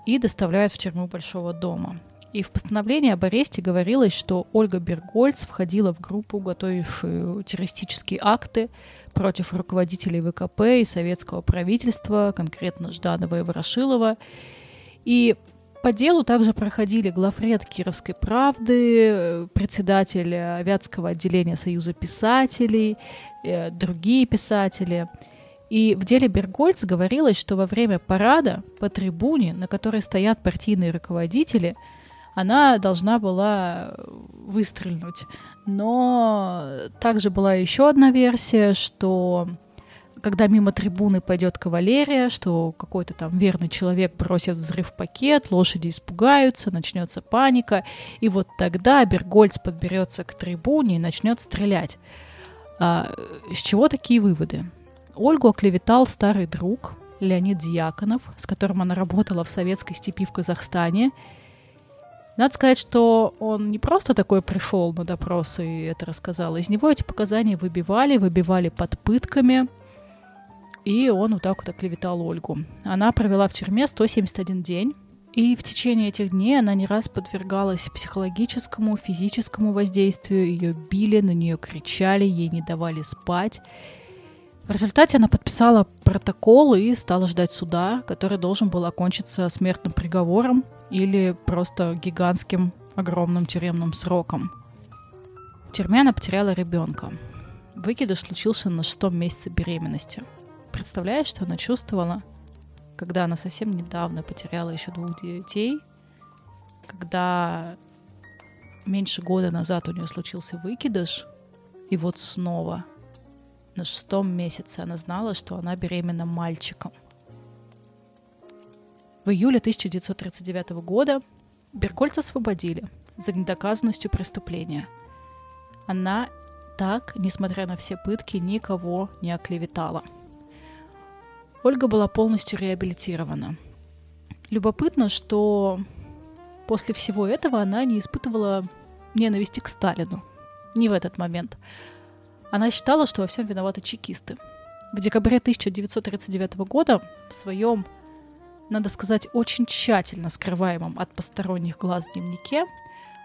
и доставляют в тюрьму Большого дома. И в постановлении об аресте говорилось, что Ольга Берггольц входила в группу, готовившую террористические акты против руководителей ВКП и советского правительства, конкретно Жданова и Ворошилова. И по делу также проходили главред «Кировской правды», председатель Вятского отделения Союза писателей, другие писатели. И в деле Берггольц говорилось, что во время парада по трибуне, на которой стоят партийные руководители, она должна была выстрелить. Но также была еще одна версия, что когда мимо трибуны пойдет кавалерия, что какой-то там верный человек бросит взрыв-пакет, лошади испугаются, начнется паника, и вот тогда Берггольц подберется к трибуне и начнет стрелять. А с чего такие выводы? Ольгу оклеветал старый друг Леонид Дьяконов, с которым она работала в советской степи в Казахстане. Надо сказать, что он не просто такой пришел на допрос и это рассказал. Из него эти показания выбивали, выбивали под пытками. И он вот так вот оклеветал Ольгу. Она провела в тюрьме сто семьдесят один день. И в течение этих дней она не раз подвергалась психологическому, физическому воздействию. Ее били, на нее кричали, ей не давали спать. В результате она подписала протокол и стала ждать суда, который должен был окончиться смертным приговором или просто гигантским, огромным тюремным сроком. В тюрьме она потеряла ребенка. Выкидыш случился на шестом месяце беременности. Представляешь, что она чувствовала, когда она совсем недавно потеряла еще двух детей, когда меньше года назад у нее случился выкидыш, и вот снова... На шестом месяце она знала, что она беременна мальчиком. В июле тысяча девятьсот тридцать девятого года Берггольц освободили за недоказанностью преступления. Она так, несмотря на все пытки, никого не оклеветала. Ольга была полностью реабилитирована. Любопытно, что после всего этого она не испытывала ненависти к Сталину. Не в этот момент. Она считала, что во всем виноваты чекисты. В декабре тысяча девятьсот тридцать девятого года в своем, надо сказать, очень тщательно скрываемом от посторонних глаз дневнике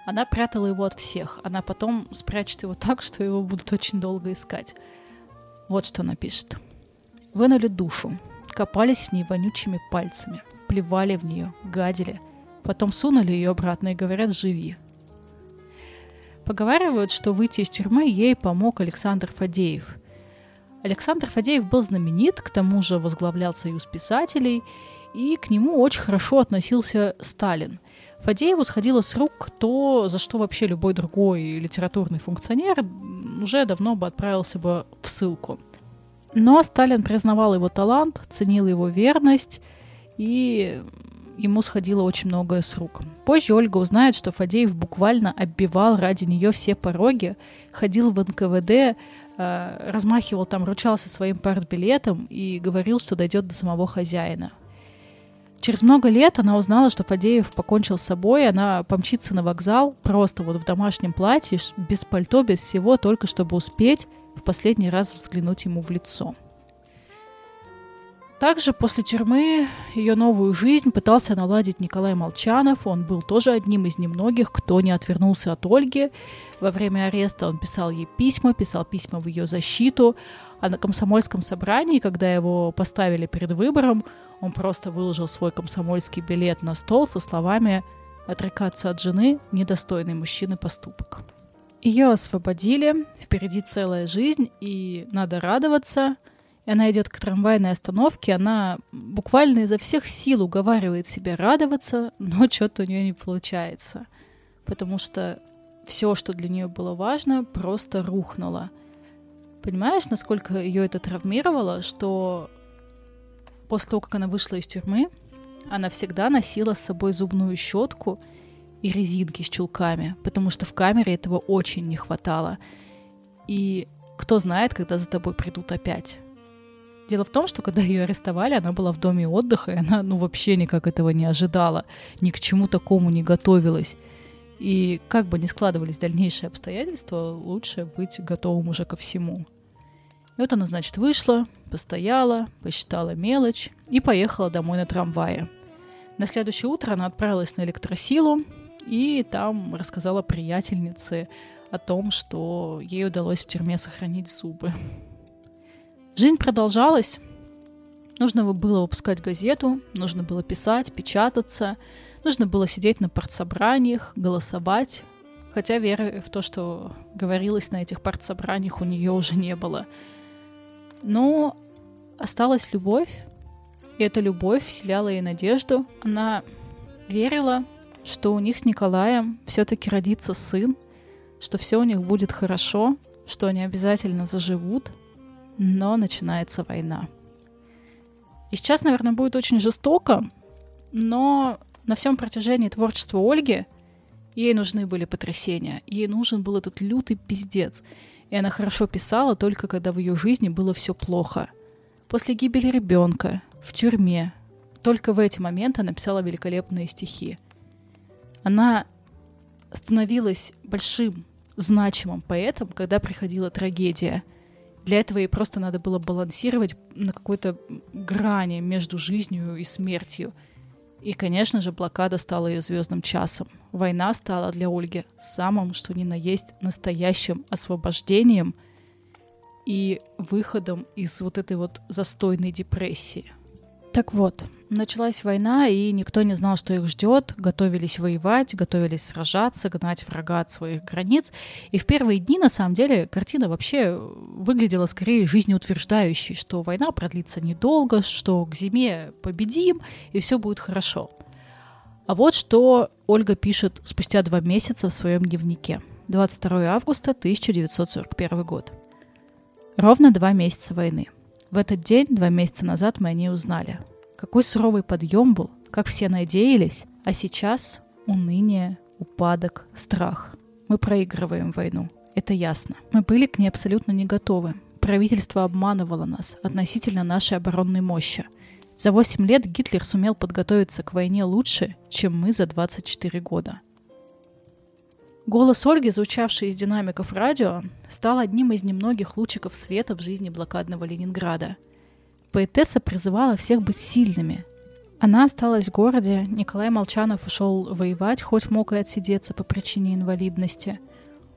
она прятала его от всех. Она потом спрячет его так, что его будут очень долго искать. Вот что она пишет. «Вынули душу, копались в ней вонючими пальцами, плевали в нее, гадили, потом сунули ее обратно и говорят «живи». Поговаривают, что выйти из тюрьмы ей помог Александр Фадеев. Александр Фадеев был знаменит, к тому же возглавлял Союз писателей, и к нему очень хорошо относился Сталин. Фадееву сходило с рук то, за что вообще любой другой литературный функционер уже давно бы отправился бы в ссылку. Но Сталин признавал его талант, ценил его верность, и ему сходило очень многое с рук. Позже Ольга узнает, что Фадеев буквально оббивал ради нее все пороги, ходил в эн ка вэ дэ, э, размахивал там, ручался своим партбилетом и говорил, что дойдет до самого хозяина. Через много лет она узнала, что Фадеев покончил с собой, она помчится на вокзал просто вот в домашнем платье, без пальто, без всего, только чтобы успеть в последний раз взглянуть ему в лицо. Также после тюрьмы ее новую жизнь пытался наладить Николай Молчанов. Он был тоже одним из немногих, кто не отвернулся от Ольги. Во время ареста он писал ей письма, писал письма в ее защиту. А на комсомольском собрании, когда его поставили перед выбором, он просто выложил свой комсомольский билет на стол со словами «Отрекаться от жены – недостойный мужчины поступок». Ее освободили, впереди целая жизнь, и надо радоваться. И она идет к трамвайной остановке, она буквально изо всех сил уговаривает себя радоваться, но что-то у нее не получается, потому что все, что для нее было важно, просто рухнуло. Понимаешь, насколько ее это травмировало, что после того, как она вышла из тюрьмы, она всегда носила с собой зубную щетку и резинки с чулками, потому что в камере этого очень не хватало. И кто знает, когда за тобой придут опять. Дело в том, что когда ее арестовали, она была в доме отдыха, и она ну, вообще никак этого не ожидала, ни к чему такому не готовилась. И как бы ни складывались дальнейшие обстоятельства, лучше быть готовым уже ко всему. И вот она, значит, вышла, постояла, посчитала мелочь и поехала домой на трамвае. На следующее утро она отправилась на Электросилу и там рассказала приятельнице о том, что ей удалось в тюрьме сохранить зубы. Жизнь продолжалась. Нужно было выпускать газету, нужно было писать, печататься, нужно было сидеть на партсобраниях, голосовать. Хотя веры в то, что говорилось на этих партсобраниях, у нее уже не было. Но осталась любовь, и эта любовь вселяла ей надежду. Она верила, что у них с Николаем все-таки родится сын, что все у них будет хорошо, что они обязательно заживут. Но начинается война. И сейчас, наверное, будет очень жестоко, но на всем протяжении творчества Ольги ей нужны были потрясения. Ей нужен был этот лютый пиздец. И она хорошо писала только когда в ее жизни было все плохо. После гибели ребенка, в тюрьме. Только в эти моменты она писала великолепные стихи. Она становилась большим, значимым поэтом, когда приходила трагедия. Для этого ей просто надо было балансировать на какой-то грани между жизнью и смертью. И, конечно же, блокада стала ее звездным часом. Война стала для Ольги самым, что ни на есть, настоящим освобождением и выходом из вот этой вот застойной депрессии. Так вот, началась война, и никто не знал, что их ждет. Готовились воевать, готовились сражаться, гнать врага от своих границ. И в первые дни, на самом деле, картина вообще выглядела скорее жизнеутверждающей, что война продлится недолго, что к зиме победим, и все будет хорошо. А вот что Ольга пишет спустя два месяца в своем дневнике. двадцать второго августа тысяча девятьсот сорок первого года. Ровно два месяца войны. В этот день, два месяца назад, мы о ней узнали. Какой суровый подъем был, как все надеялись, а сейчас уныние, упадок, страх. Мы проигрываем войну, это ясно. Мы были к ней абсолютно не готовы. Правительство обманывало нас относительно нашей оборонной мощи. За восемь лет Гитлер сумел подготовиться к войне лучше, чем мы за двадцать четыре года. Голос Ольги, звучавший из динамиков радио, стал одним из немногих лучиков света в жизни блокадного Ленинграда. Поэтесса призывала всех быть сильными. Она осталась в городе, Николай Молчанов ушел воевать, хоть мог и отсидеться по причине инвалидности.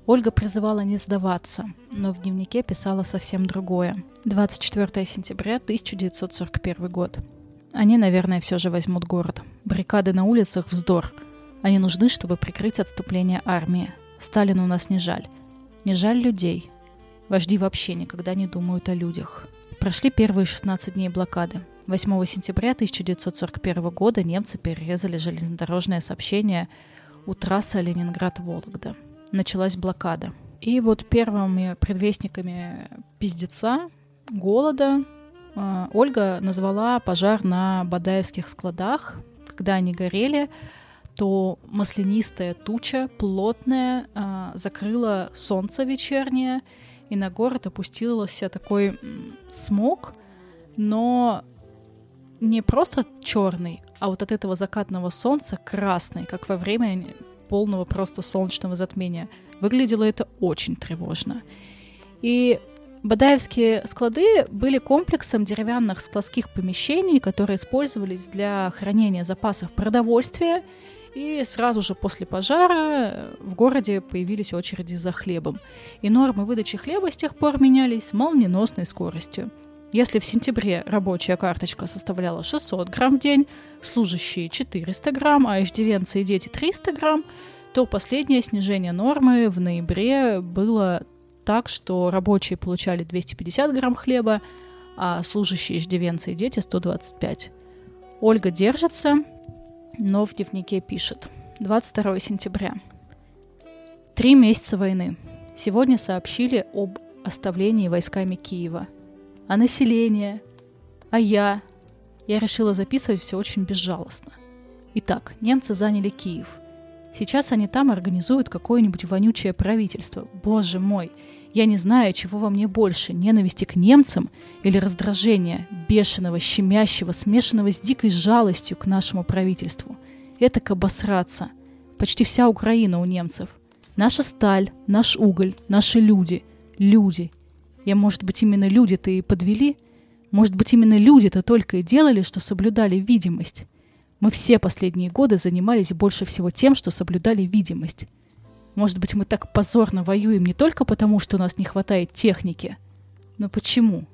Ольга призывала не сдаваться, но в дневнике писала совсем другое. двадцать четвертого сентября тысяча девятьсот сорок первого год. Они, наверное, все же возьмут город. Баррикады на улицах – вздор. Они нужны, чтобы прикрыть отступление армии. Сталину нас не жаль. Не жаль людей. Вожди вообще никогда не думают о людях. Прошли первые шестнадцать дней блокады. восьмого сентября тысяча девятьсот сорок первого года немцы перерезали железнодорожное сообщение у трассы Ленинград-Вологда. Началась блокада. И вот первыми предвестниками пиздеца, голода, Ольга назвала пожар на Бадаевских складах. Когда они горели, то маслянистая туча, плотная, закрыла солнце вечернее, и на город опустился такой смог, но не просто черный, а вот от этого закатного солнца красный, как во время полного просто солнечного затмения. Выглядело это очень тревожно. И Бадаевские склады были комплексом деревянных складских помещений, которые использовались для хранения запасов продовольствия, и сразу же после пожара в городе появились очереди за хлебом. И нормы выдачи хлеба с тех пор менялись с молниеносной скоростью. Если в сентябре рабочая карточка составляла шестьсот грамм в день, служащие четыреста грамм, а иждивенцы и дети триста грамм, то последнее снижение нормы в ноябре было так, что рабочие получали двести пятьдесят грамм хлеба, а служащие, иждивенцы и дети – сто двадцать пять. Ольга держится, но в дневнике пишет. двадцать второго сентября. Три месяца войны. Сегодня сообщили об оставлении войсками Киева. А население? А я? Я решила записывать все очень безжалостно. Итак, немцы заняли Киев. Сейчас они там организуют какое-нибудь вонючее правительство. Боже мой, я не знаю, чего во мне больше, ненависти к немцам или раздражения, бешеного, щемящего, смешанного с дикой жалостью к нашему правительству. Это обосраться. Почти вся Украина у немцев. Наша сталь, наш уголь, наши люди. Люди. Я, может быть, именно люди-то и подвели? Может быть, именно люди-то только и делали, что соблюдали видимость? Мы все последние годы занимались больше всего тем, что соблюдали видимость. Может быть, мы так позорно воюем не только потому, что у нас не хватает техники. Но почему?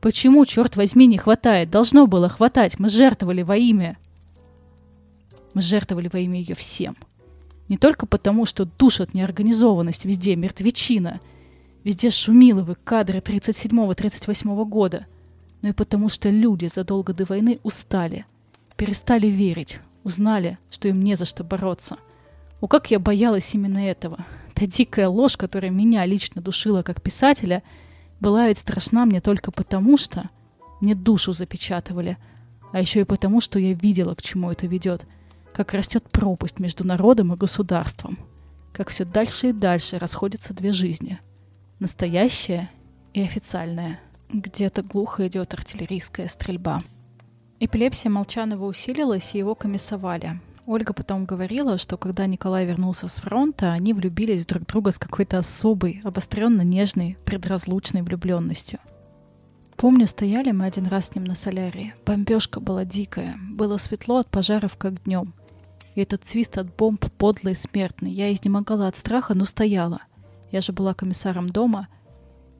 Почему, черт возьми, не хватает? Должно было хватать. Мы жертвовали во имя. Мы жертвовали во имя ее всем. Не только потому, что душат неорганизованность, везде мертвечина. Везде Шумиловы, кадры тридцать седьмого тридцать восьмого года. Но и потому, что люди задолго до войны устали. Перестали верить, узнали, что им не за что бороться. О, как я боялась именно этого. Та дикая ложь, которая меня лично душила как писателя, была ведь страшна мне только потому, что мне душу запечатывали, а еще и потому, что я видела, к чему это ведет, как растет пропасть между народом и государством, как все дальше и дальше расходятся две жизни – настоящая и официальная. Где-то глухо идет артиллерийская стрельба. Эпилепсия Молчанова усилилась, и его комиссовали. Ольга потом говорила, что когда Николай вернулся с фронта, они влюбились друг в друга с какой-то особой, обостренно нежной, предразлучной влюбленностью. Помню, стояли мы один раз с ним на солярии. Бомбежка была дикая. Было светло от пожаров, как днем. И этот свист от бомб подлый и смертный. Я изнемогала от страха, но стояла. Я же была комиссаром дома.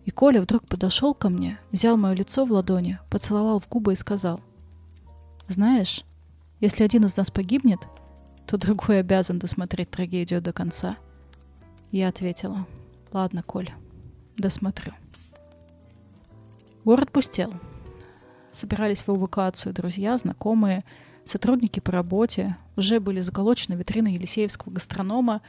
И Коля вдруг подошел ко мне, взял мое лицо в ладони, поцеловал в губы и сказал: «Знаешь, если один из нас погибнет, то другой обязан досмотреть трагедию до конца». Я ответила: «Ладно, Коля, досмотрю». Город пустел. Собирались в эвакуацию друзья, знакомые, сотрудники по работе. Уже были заколочены витрины Елисеевского гастронома.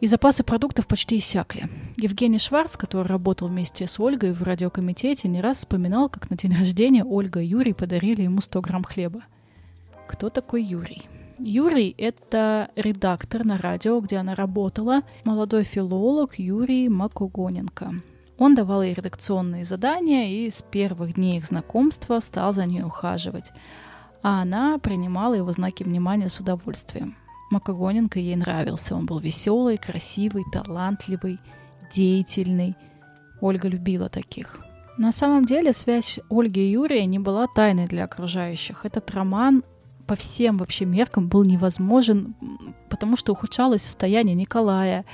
И запасы продуктов почти иссякли. Евгений Шварц, который работал вместе с Ольгой в радиокомитете, не раз вспоминал, как на день рождения Ольга и Юрий подарили ему сто грамм хлеба. Кто такой Юрий? Юрий – это редактор на радио, где она работала, молодой филолог Юрий Макогоненко. Он давал ей редакционные задания и с первых дней их знакомства стал за ней ухаживать. А она принимала его знаки внимания с удовольствием. Макогоненко ей нравился. Он был веселый, красивый, талантливый, деятельный. Ольга любила таких. На самом деле связь Ольги и Юрия не была тайной для окружающих. Этот роман по всем вообще меркам был невозможен, потому что ухудшалось состояние Николая,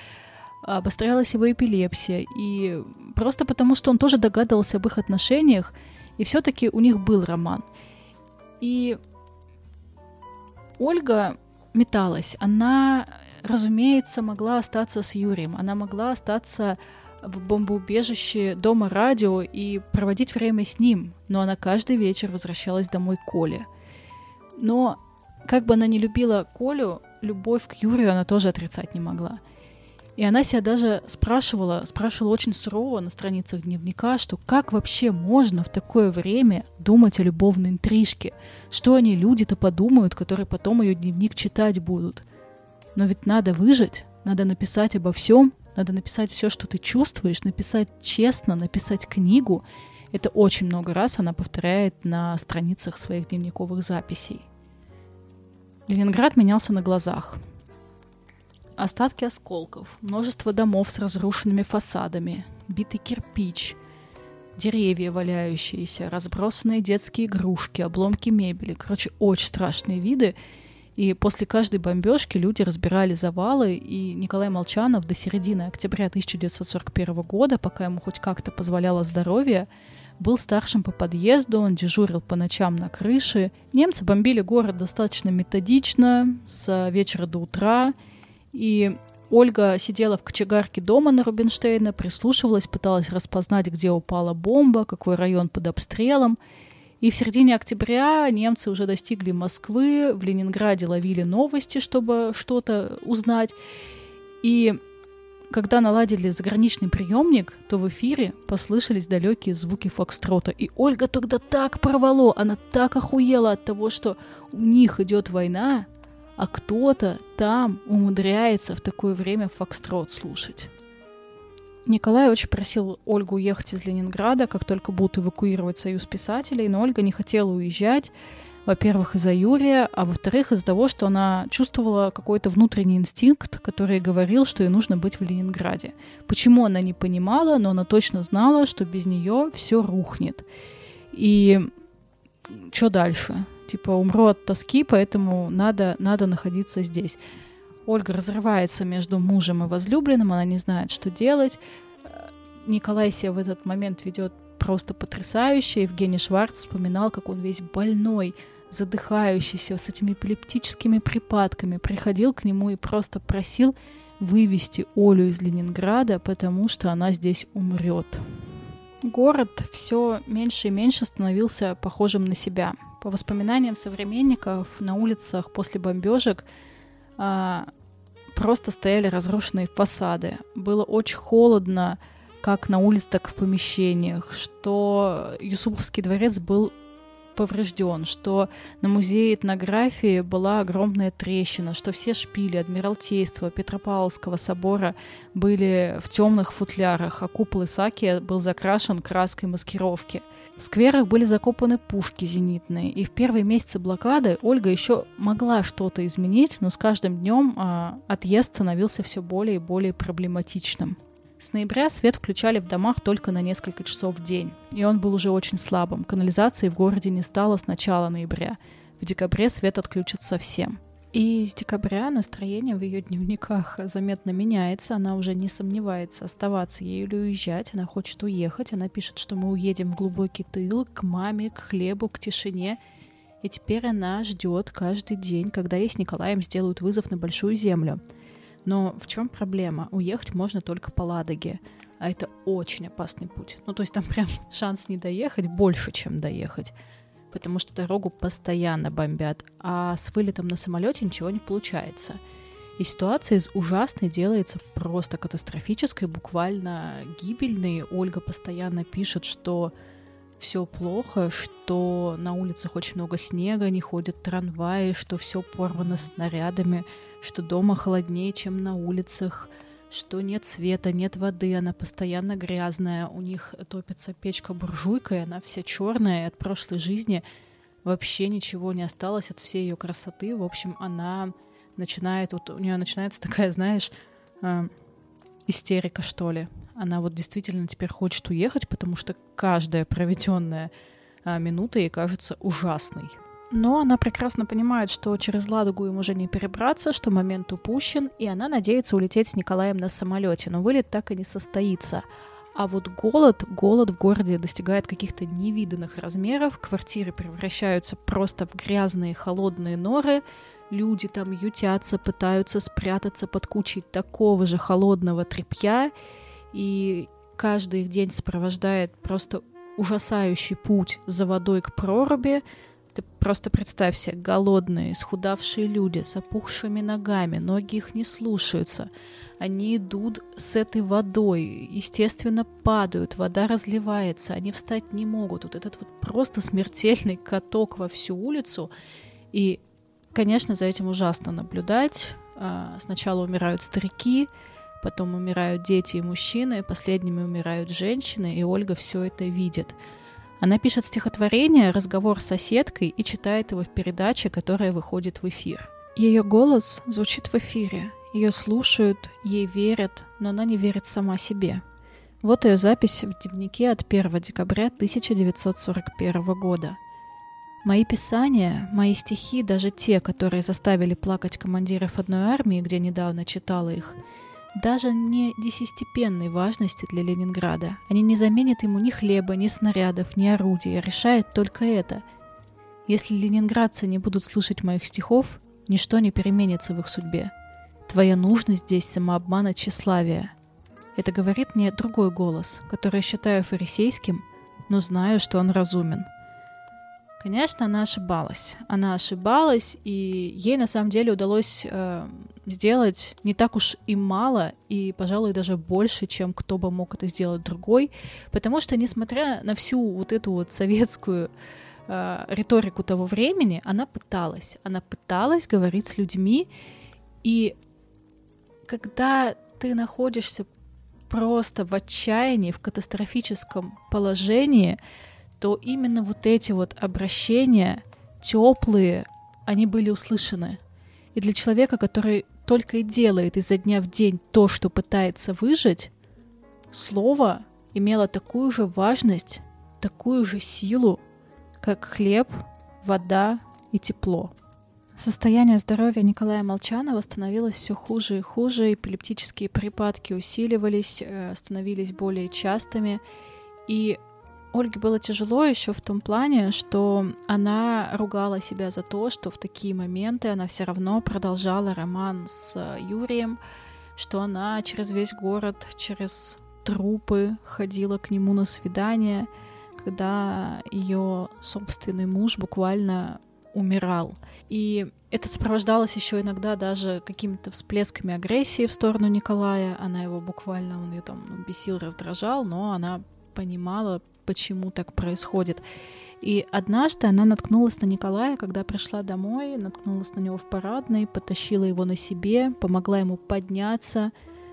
обострялась его эпилепсия, и просто потому что он тоже догадывался об их отношениях, и все-таки у них был роман. И Ольга металась. Она, разумеется, могла остаться с Юрием. Она могла остаться в бомбоубежище дома радио и проводить время с ним, но она каждый вечер возвращалась домой к Коле. Но как бы она ни любила Колю, любовь к Юрию она тоже отрицать не могла. И она себя даже спрашивала, спрашивала очень сурово на страницах дневника, что как вообще можно в такое время думать о любовной интрижке? Что они, люди-то, подумают, которые потом ее дневник читать будут? Но ведь надо выжить, надо написать обо всем, надо написать все, что ты чувствуешь, написать честно, написать книгу. Это очень много раз она повторяет на страницах своих дневниковых записей. Ленинград менялся на глазах. Остатки осколков, множество домов с разрушенными фасадами, битый кирпич, деревья валяющиеся, разбросанные детские игрушки, обломки мебели. Короче, очень страшные виды. И после каждой бомбежки люди разбирали завалы, и Николай Молчанов до середины октября тысяча девятьсот сорок первого года, пока ему хоть как-то позволяло здоровье, был старшим по подъезду, он дежурил по ночам на крыше. Немцы бомбили город достаточно методично, с вечера до утра. И Ольга сидела в кочегарке дома на Рубинштейна, прислушивалась, пыталась распознать, где упала бомба, какой район под обстрелом. И в середине октября немцы уже достигли Москвы, в Ленинграде ловили новости, чтобы что-то узнать. И когда наладили заграничный приемник, то в эфире послышались далекие звуки фокстрота. И Ольга тогда так порвало, она так охуела от того, что у них идет война, а кто-то там умудряется в такое время фокстрот слушать. Николай очень просил Ольгу уехать из Ленинграда, как только будут эвакуировать Союз писателей, но Ольга не хотела уезжать, во-первых, из-за Юрия, а во-вторых, из-за того, что она чувствовала какой-то внутренний инстинкт, который говорил, что ей нужно быть в Ленинграде. Почему, она не понимала, но она точно знала, что без нее все рухнет. И что дальше? Типа, умру от тоски, поэтому надо, надо находиться здесь. Ольга разрывается между мужем и возлюбленным, она не знает, что делать. Николай себя в этот момент ведет просто потрясающе. Евгений Шварц вспоминал, как он весь больной, задыхающийся, с этими эпилептическими припадками, приходил к нему и просто просил вывести Олю из Ленинграда, потому что она здесь умрет. Город все меньше и меньше становился похожим на себя. По воспоминаниям современников, на улицах после бомбежек а, просто стояли разрушенные фасады. Было очень холодно как на улице, так и в помещениях, что Юсуповский дворец был поврежден, что на музее этнографии была огромная трещина, что все шпили Адмиралтейства, Петропавловского собора были в темных футлярах, а купол Исаакия был закрашен краской маскировки. В скверах были закопаны пушки зенитные, и в первые месяцы блокады Ольга еще могла что-то изменить, но с каждым днем а, отъезд становился все более и более проблематичным. С ноября свет включали в домах только на несколько часов в день, и он был уже очень слабым. Канализации в городе не стало с начала ноября. В декабре свет отключат совсем. И с декабря настроение в ее дневниках заметно меняется, она уже не сомневается, оставаться ей или уезжать, она хочет уехать, она пишет, что мы уедем в глубокий тыл, к маме, к хлебу, к тишине. И теперь она ждет каждый день, когда ей с Николаем сделают вызов на Большую Землю. Но в чем проблема? Уехать можно только по Ладоге, а это очень опасный путь. Ну, то есть там прям шанс не доехать больше, чем доехать, потому что дорогу постоянно бомбят, а с вылетом на самолете ничего не получается. И ситуация из ужасной делается просто катастрофической, буквально гибельной. Ольга постоянно пишет, что все плохо, что на улицах очень много снега, не ходят трамваи, что все порвано снарядами, что дома холоднее, чем на улицах, что нет света, нет воды, она постоянно грязная, у них топится печка-буржуйка, и она вся черная, и от прошлой жизни вообще ничего не осталось, от всей ее красоты. В общем, она начинает, вот у нее начинается такая, знаешь, э, истерика, что ли. Она вот действительно теперь хочет уехать, потому что каждая проведенная э, минута ей кажется ужасной. Но она прекрасно понимает, что через Ладогу им уже не перебраться, что момент упущен, и она надеется улететь с Николаем на самолете, но вылет так и не состоится. А вот голод, голод в городе достигает каких-то невиданных размеров, квартиры превращаются просто в грязные холодные норы, люди там ютятся, пытаются спрятаться под кучей такого же холодного тряпья, и каждый их день сопровождает просто ужасающий путь за водой к проруби. Ты просто представь себе, голодные, исхудавшие люди с опухшими ногами, ноги их не слушаются. Они идут с этой водой, естественно, падают, вода разливается, они встать не могут. Вот этот вот просто смертельный каток во всю улицу. И, конечно, за этим ужасно наблюдать. Сначала умирают старики, потом умирают дети и мужчины, последними умирают женщины, и Ольга все это видит. Она пишет стихотворение «Разговор с соседкой» и читает его в передаче, которая выходит в эфир. Ее голос звучит в эфире. Ее слушают, ей верят, но она не верит сама себе. Вот ее запись в дневнике от первого декабря тысяча девятьсот сорок первого года. «Мои писания, мои стихи, даже те, которые заставили плакать командиров одной армии, где недавно читала их, даже не десятистепенной важности для Ленинграда. Они не заменят ему ни хлеба, ни снарядов, ни орудий, а решает только это. Если ленинградцы не будут слушать моих стихов, ничто не переменится в их судьбе. Твоя нужность здесь самообмана тщеславия. Это говорит мне другой голос, который считаю фарисейским, но знаю, что он разумен». Конечно, она ошибалась. Она ошибалась, и ей на самом деле удалось э, сделать не так уж и мало, и, пожалуй, даже больше, чем кто бы мог это сделать другой. Потому что, несмотря на всю вот эту вот советскую э, риторику того времени, она пыталась. Она пыталась говорить с людьми, и когда ты находишься просто в отчаянии, в катастрофическом положении, то именно вот эти вот обращения, теплые, они были услышаны. И для человека, который только и делает изо дня в день то, что пытается выжить, слово имело такую же важность, такую же силу, как хлеб, вода и тепло. Состояние здоровья Николая Молчанова становилось все хуже и хуже, эпилептические припадки усиливались, становились более частыми, и Ольге было тяжело еще в том плане, что она ругала себя за то, что в такие моменты она все равно продолжала роман с Юрием, что она через весь город, через трупы ходила к нему на свидание, когда ее собственный муж буквально умирал. И это сопровождалось еще иногда даже какими-то всплесками агрессии в сторону Николая. Она его буквально, он ее там бесил, раздражал, но она понимала, почему так происходит. И однажды она наткнулась на Николая, когда пришла домой, наткнулась на него в парадной, потащила его на себе, помогла ему подняться,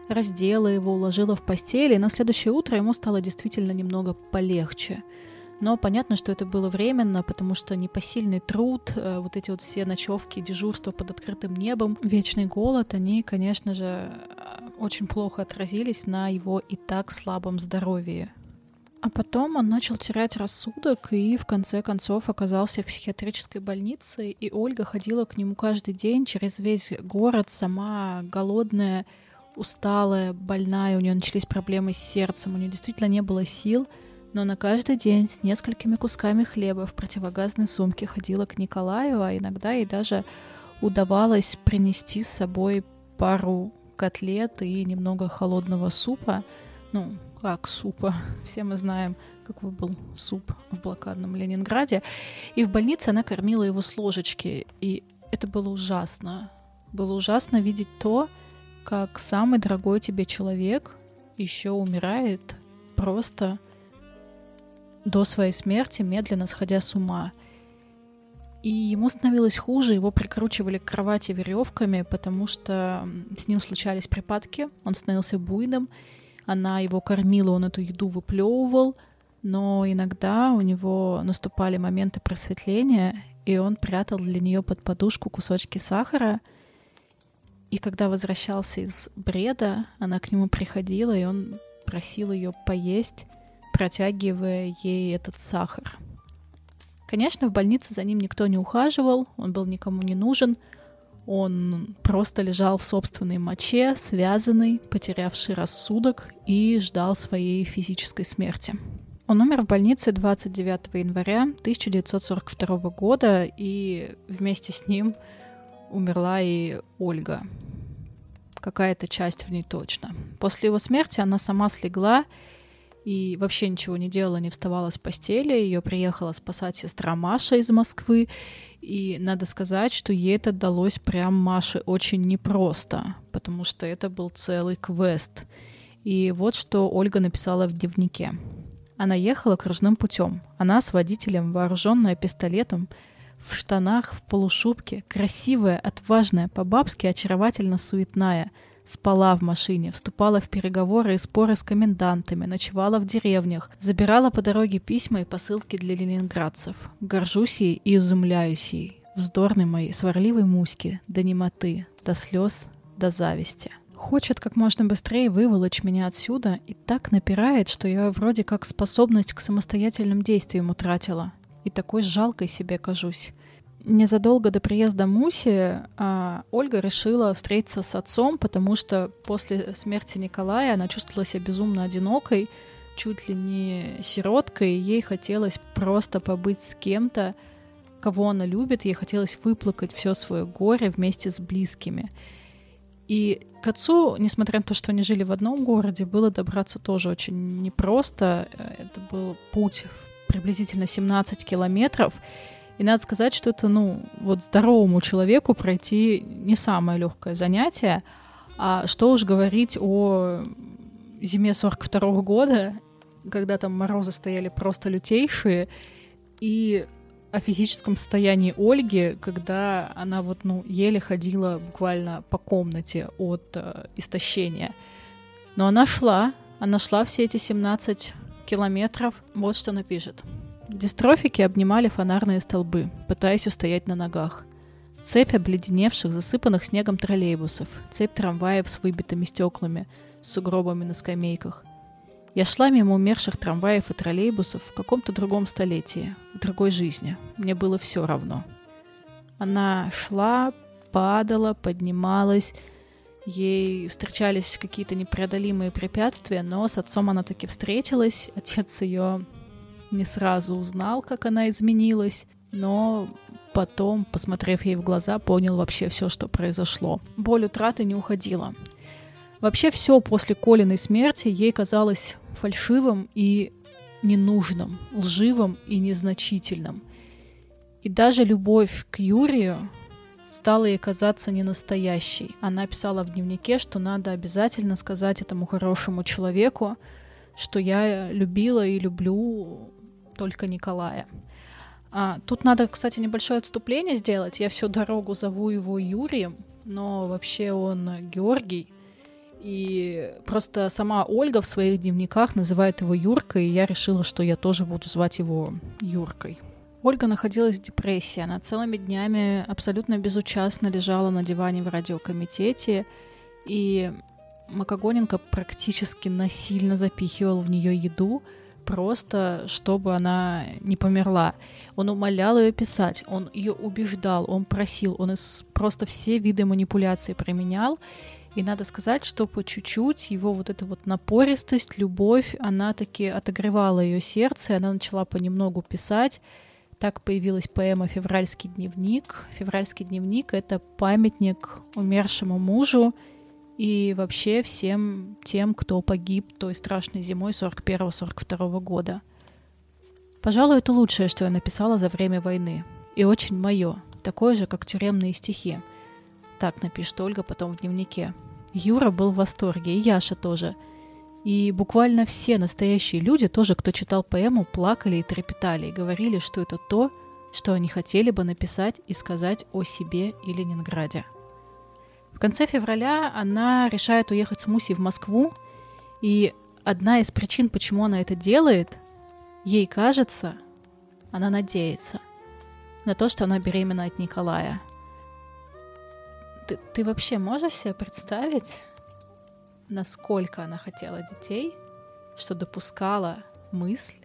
раздела его, уложила в постель, и на следующее утро ему стало действительно немного полегче. Но понятно, что это было временно, потому что непосильный труд, вот эти вот все ночевки, дежурства под открытым небом, вечный голод, они, конечно же, очень плохо отразились на его и так слабом здоровье. А потом он начал терять рассудок и, в конце концов, оказался в психиатрической больнице, и Ольга ходила к нему каждый день через весь город, сама голодная, усталая, больная, у нее начались проблемы с сердцем, у нее действительно не было сил, но она каждый день с несколькими кусками хлеба в противогазной сумке ходила к Николаю, а иногда ей даже удавалось принести с собой пару котлет и немного холодного супа, ну, как супа. Все мы знаем, какой был суп в блокадном Ленинграде. И в больнице она кормила его с ложечки. И это было ужасно. Было ужасно видеть то, как самый дорогой тебе человек еще умирает просто до своей смерти, медленно сходя с ума. И ему становилось хуже, его прикручивали к кровати веревками, потому что с ним случались припадки, он становился буйным. Она его кормила, он эту еду выплевывал, но иногда у него наступали моменты просветления, и он прятал для нее под подушку кусочки сахара. И когда возвращался из бреда, она к нему приходила, и он просил ее поесть, протягивая ей этот сахар. Конечно, в больнице за ним никто не ухаживал, он был никому не нужен. Он просто лежал в собственной моче, связанный, потерявший рассудок, и ждал своей физической смерти. Он умер в больнице двадцать девятого января тысяча девятьсот сорок второго года, и вместе с ним умерла и Ольга. какая-то часть в ней точно. После его смерти она сама слегла и вообще ничего не делала, не вставала с постели. Ее приехала спасать сестра Маша из Москвы. И надо сказать, что ей это далось прям Маше очень непросто, потому что это был целый квест. И вот что Ольга написала в дневнике. Она ехала кружным путем. Она с водителем, вооруженная пистолетом, в штанах, в полушубке, красивая, отважная, по-бабски очаровательно суетная, спала в машине, вступала в переговоры и споры с комендантами, ночевала в деревнях, забирала по дороге письма и посылки для ленинградцев. Горжусь ей и изумляюсь ей, вздорной моей, сварливой Муське, до немоты, до слез, до зависти. Хочет как можно быстрее выволочь меня отсюда и так напирает, что я вроде как способность к самостоятельным действиям утратила. И такой жалкой себе кажусь. Незадолго до приезда Муси а, Ольга решила встретиться с отцом, потому что после смерти Николая она чувствовала себя безумно одинокой, чуть ли не сироткой, и ей хотелось просто побыть с кем-то, кого она любит, ей хотелось выплакать все свое горе вместе с близкими. И к отцу, несмотря на то, что они жили в одном городе, было добраться тоже очень непросто. Это был путь в приблизительно семнадцать километров. И надо сказать, что это, ну, вот здоровому человеку пройти не самое легкое занятие. А что уж говорить о зиме сорок второго года, когда там морозы стояли просто лютейшие, и о физическом состоянии Ольги, когда она вот, ну, еле ходила буквально по комнате от э, истощения. Но она шла, она шла все эти семнадцать километров. Вот что она пишет. Дистрофики обнимали фонарные столбы, пытаясь устоять на ногах. Цепь обледеневших, засыпанных снегом троллейбусов, цепь трамваев с выбитыми стеклами, с сугробами на скамейках. Я шла мимо умерших трамваев и троллейбусов в каком-то другом столетии, в другой жизни. Мне было все равно. Она шла, падала, поднималась. Ей встречались какие-то непреодолимые препятствия, но с отцом она таки встретилась. Отец ее не сразу узнал, как она изменилась, но потом, посмотрев ей в глаза, понял вообще все, что произошло. Боль утраты не уходила. Вообще все после Колиной смерти ей казалось фальшивым и ненужным, лживым и незначительным. И даже любовь к Юрию стала ей казаться ненастоящей. Она писала в дневнике, что надо обязательно сказать этому хорошему человеку, что я любила и люблю только Николая. А, тут надо, кстати, небольшое отступление сделать. Я всю дорогу зову его Юрием, но вообще он Георгий. И просто сама Ольга в своих дневниках называет его Юркой, и я решила, что я тоже буду звать его Юркой. Ольга находилась в депрессии. Она целыми днями абсолютно безучастно лежала на диване в радиокомитете, и Макогоненко практически насильно запихивал в нее еду, просто чтобы она не померла. Он умолял ее писать, он ее убеждал, он просил, он просто все виды манипуляций применял. И надо сказать, что по чуть-чуть его вот эта вот напористость, любовь, она таки отогревала ее сердце, и она начала понемногу писать. Так появилась поэма «Февральский дневник». «Февральский дневник» — это памятник умершему мужу и вообще всем тем, кто погиб той страшной зимой сорок первого — сорок второго года. Пожалуй, это лучшее, что я написала за время войны. И очень мое, такое же, как тюремные стихи. Так напишет Ольга потом в дневнике. Юра был в восторге, и Яша тоже. И буквально все настоящие люди, тоже, кто читал поэму, плакали и трепетали, и говорили, что это то, что они хотели бы написать и сказать о себе и Ленинграде. В конце февраля она решает уехать с Мусей в Москву, и одна из причин, почему она это делает, ей кажется, она надеется на то, что она беременна от Николая. Ты, ты вообще можешь себе представить, насколько она хотела детей, что допускала мысль,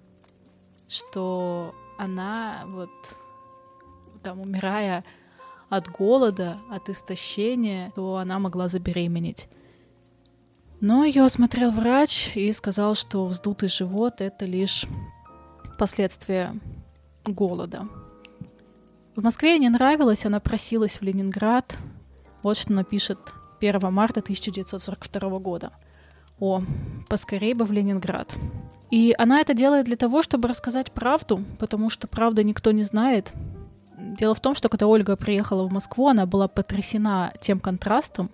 что она вот там, умирая от голода, от истощения, то она могла забеременеть. Но ее осмотрел врач и сказал, что вздутый живот — это лишь последствия голода. В Москве ей не нравилось, она просилась в Ленинград. Вот что напишет первого марта тысяча девятьсот сорок второго года. О, поскорей бы в Ленинград. И она это делает для того, чтобы рассказать правду, потому что правда никто не знает. Дело в том, что когда Ольга приехала в Москву, она была потрясена тем контрастом,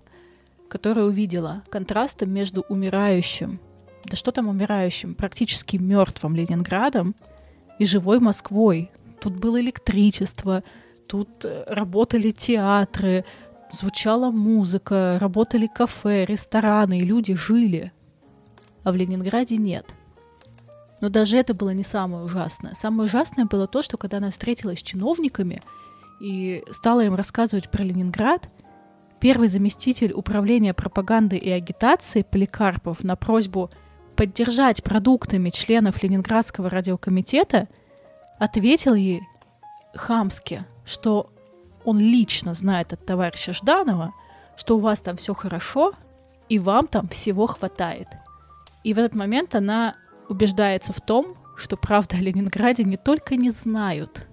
который увидела. Контрастом между умирающим, да что там умирающим, практически мертвым Ленинградом и живой Москвой. Тут было электричество, тут работали театры, звучала музыка, работали кафе, рестораны, и люди жили. А в Ленинграде нет. Но даже это было не самое ужасное. Самое ужасное было то, что когда она встретилась с чиновниками и стала им рассказывать про Ленинград, первый заместитель управления пропаганды и агитации Поликарпов на просьбу поддержать продуктами членов Ленинградского радиокомитета ответил ей хамски, что он лично знает от товарища Жданова, что у вас там все хорошо, и вам там всего хватает. И в этот момент она убеждается в том, что правда о Ленинграде не только не знают,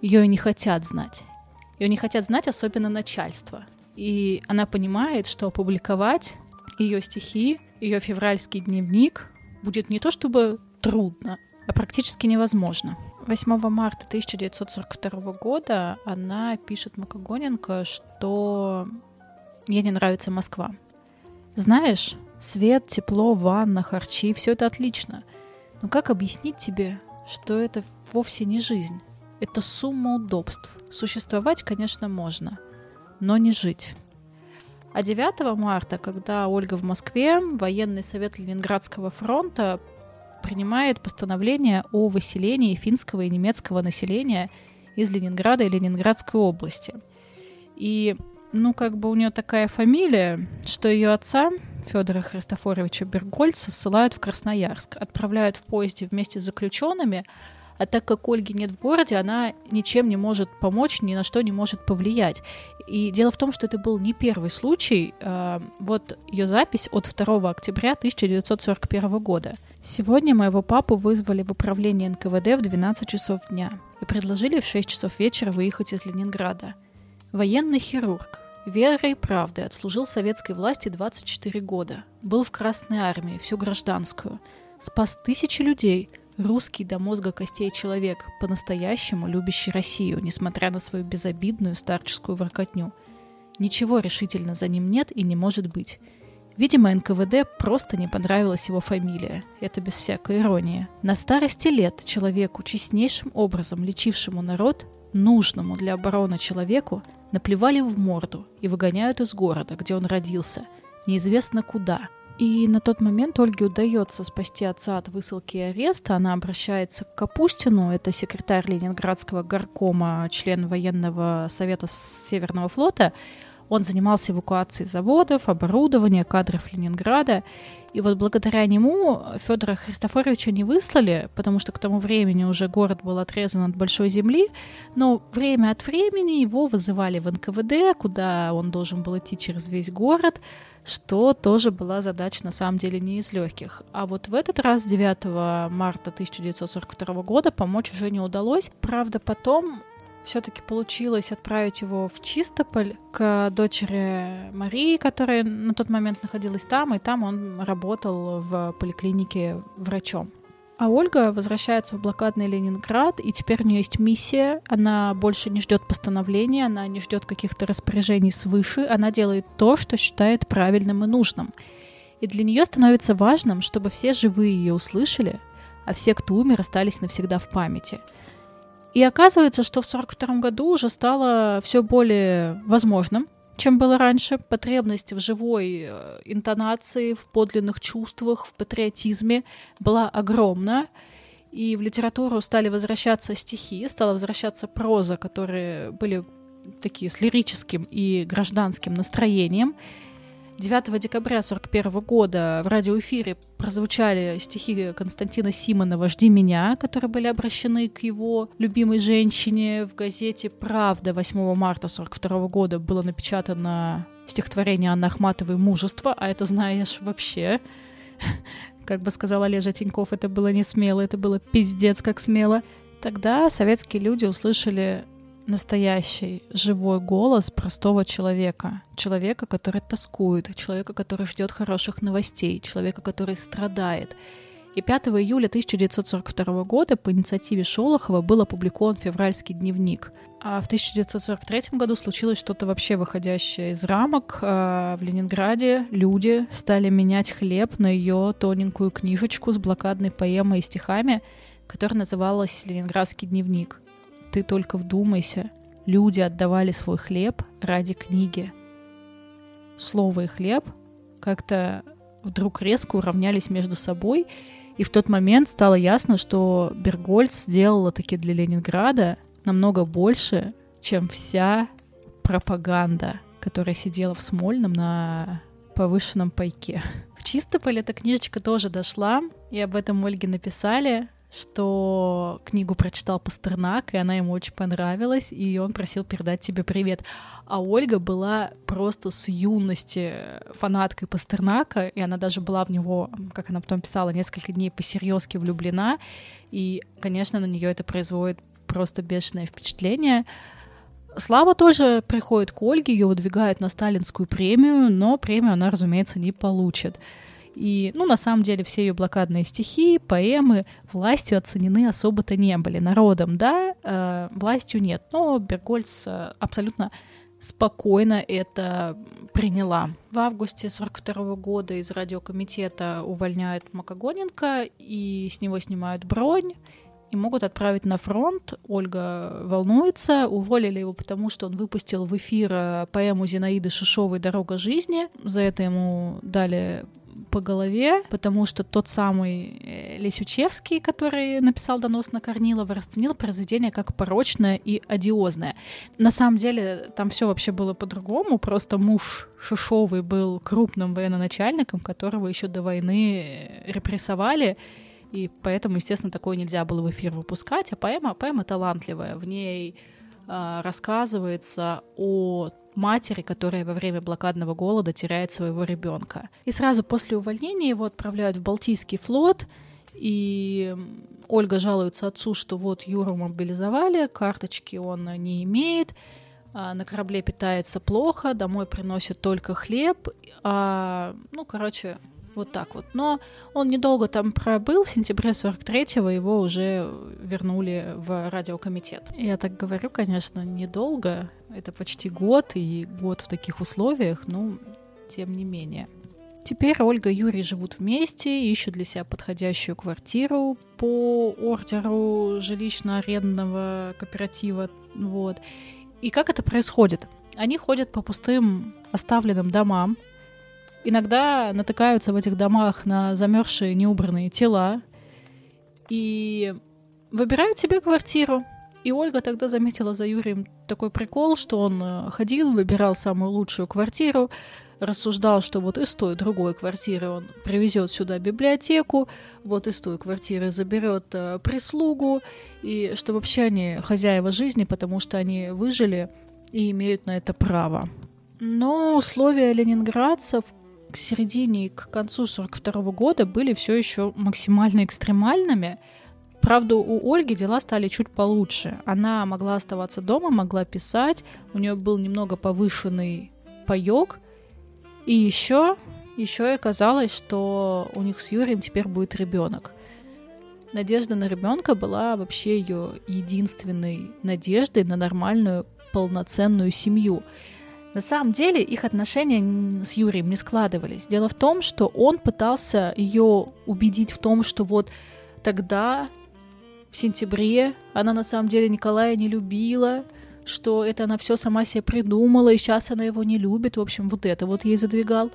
ее и не хотят знать. Ее не хотят знать особенно начальство. И она понимает, что опубликовать ее стихи, ее февральский дневник будет не то чтобы трудно, а практически невозможно. восьмого марта тысяча девятьсот сорок второго года она пишет Макогоненко, что ей не нравится Москва. Знаешь, свет, тепло, ванна, харчи, все это отлично. Но как объяснить тебе, что это вовсе не жизнь? Это сумма удобств. Существовать, конечно, можно, но не жить. А девятого марта, когда Ольга в Москве, военный совет Ленинградского фронта принимает постановление о выселении финского и немецкого населения из Ленинграда и Ленинградской области. И, ну, как бы у нее такая фамилия, что ее отца, Федора Христофоровича Берггольца, ссылают в Красноярск, отправляют в поезде вместе с заключенными, а так как Ольги нет в городе, она ничем не может помочь, ни на что не может повлиять. И дело в том, что это был не первый случай. Вот ее запись от второго октября тысяча девятьсот сорок первого года. Сегодня моего папу вызвали в управление эн ка вэ дэ в двенадцать часов дня и предложили в шесть часов вечера выехать из Ленинграда. Военный хирург, верой и правдой отслужил советской власти двадцать четыре года, был в Красной армии, всю гражданскую, спас тысячи людей, русский до мозга костей человек, по-настоящему любящий Россию, несмотря на свою безобидную старческую воркотню. Ничего решительно за ним нет и не может быть. Видимо, эн ка вэ дэ просто не понравилась его фамилия, это без всякой иронии. На старости лет человеку, честнейшим образом лечившему народ, нужному для обороны человеку, наплевали в морду и выгоняют из города, где он родился, неизвестно куда. И на тот момент Ольге удается спасти отца от высылки и ареста. Она обращается к Капустину, это секретарь Ленинградского горкома, член военного совета Северного флота. Он занимался эвакуацией заводов, оборудования, кадров Ленинграда. И вот благодаря нему Федора Христофоровича не выслали, потому что к тому времени уже город был отрезан от большой земли, но время от времени его вызывали в эн ка вэ дэ, куда он должен был идти через весь город, что тоже была задача на самом деле не из легких. А вот в этот раз, девятого марта тысяча девятьсот сорок второго года, помочь уже не удалось. Правда, потом все-таки получилось отправить его в Чистополь к дочери Марии, которая на тот момент находилась там, и там он работал в поликлинике врачом. А Ольга возвращается в блокадный Ленинград, и теперь у нее есть миссия. Она больше не ждет постановления, она не ждет каких-то распоряжений свыше, она делает то, что считает правильным и нужным. И для нее становится важным, чтобы все живые ее услышали, а все, кто умер, остались навсегда в памяти. И оказывается, что в сорок втором году уже стало все более возможным, чем было раньше. Потребность в живой интонации, в подлинных чувствах, в патриотизме была огромна. И в литературу стали возвращаться стихи, стала возвращаться проза, которые были такие с лирическим и гражданским настроением. девятого декабря сорок первого года в радиоэфире прозвучали стихи Константина Симонова «Жди меня», которые были обращены к его любимой женщине. В газете «Правда» восьмого марта сорок второго года было напечатано стихотворение Анны Ахматовой «Мужество», а это, знаешь, вообще, как бы сказал Олежа Тиньков, это было не смело, это было пиздец как смело. Тогда советские люди услышали настоящий, живой голос простого человека. Человека, который тоскует, человека, который ждет хороших новостей, человека, который страдает. И пятого июля тысяча девятьсот сорок второго года по инициативе Шолохова был опубликован «Февральский дневник». А в тысяча девятьсот сорок третьем году случилось что-то вообще выходящее из рамок. В Ленинграде люди стали менять хлеб на ее тоненькую книжечку с блокадной поэмой и стихами, которая называлась «Ленинградский дневник». Ты только вдумайся, люди отдавали свой хлеб ради книги. Слово и хлеб как-то вдруг резко уравнялись между собой, и в тот момент стало ясно, что Берггольц сделала таки для Ленинграда намного больше, чем вся пропаганда, которая сидела в Смольном на повышенном пайке. В Чистополе эта книжечка тоже дошла, и об этом Ольге написали, что книгу прочитал Пастернак, и она ему очень понравилась, и он просил передать тебе привет. А Ольга была просто с юности фанаткой Пастернака, и она даже была в него, как она потом писала, несколько дней по-серьёзки влюблена, и, конечно, на нее это производит просто бешеное впечатление. Слава тоже приходит к Ольге, ее выдвигают на сталинскую премию, но премию она, разумеется, не получит. И, ну, на самом деле, все ее блокадные стихи, поэмы властью оценены особо-то не были. Народом, да, э, властью нет. Но Берггольц абсолютно спокойно это приняла. В августе сорок второго года из радиокомитета увольняют Макогоненко, и с него снимают бронь, и могут отправить на фронт. Ольга волнуется. Уволили его потому, что он выпустил в эфир поэму Зинаиды Шишовой «Дорога жизни». За это ему дали по голове, потому что тот самый Лисчёвский, который написал донос на Корнилова, расценил произведение как порочное и одиозное. На самом деле там все вообще было по-другому, просто муж Шишовой был крупным военачальником, которого еще до войны репрессовали, и поэтому, естественно, такое нельзя было в эфир выпускать, а поэма, поэма талантливая, в ней э, рассказывается о матери, которая во время блокадного голода теряет своего ребенка. И сразу после увольнения его отправляют в Балтийский флот, и Ольга жалуется отцу, что вот Юру мобилизовали, карточки он не имеет, на корабле питается плохо, домой приносит только хлеб, а, ну, короче, вот так вот. Но он недолго там пробыл, в сентябре сорок третьего его уже вернули в радиокомитет. Я так говорю, конечно, недолго, это почти год, и год в таких условиях, но тем не менее. Теперь Ольга и Юрий живут вместе, ищут для себя подходящую квартиру по ордеру жилищно-арендного кооператива. Вот. И как это происходит? Они ходят по пустым оставленным домам, иногда натыкаются в этих домах на замерзшие неубранные тела и выбирают себе квартиру. И Ольга тогда заметила за Юрием такой прикол, что он ходил, выбирал самую лучшую квартиру, рассуждал, что вот из той другой квартиры он привезет сюда библиотеку, вот из той квартиры заберет прислугу, и что вообще они хозяева жизни, потому что они выжили и имеют на это право. Но условия ленинградцев к середине и к концу сорок второго года были все еще максимально экстремальными. Правда, у Ольги дела стали чуть получше. Она могла оставаться дома, могла писать, у нее был немного повышенный паёк. И еще, еще оказалось, что у них с Юрием теперь будет ребенок. Надежда на ребенка была вообще ее единственной надеждой на нормальную, полноценную семью. На самом деле их отношения с Юрием не складывались. Дело в том, что он пытался ее убедить в том, что вот тогда, в сентябре, она на самом деле Николая не любила, что это она все сама себе придумала, и сейчас она его не любит. В общем, вот это вот ей задвигал.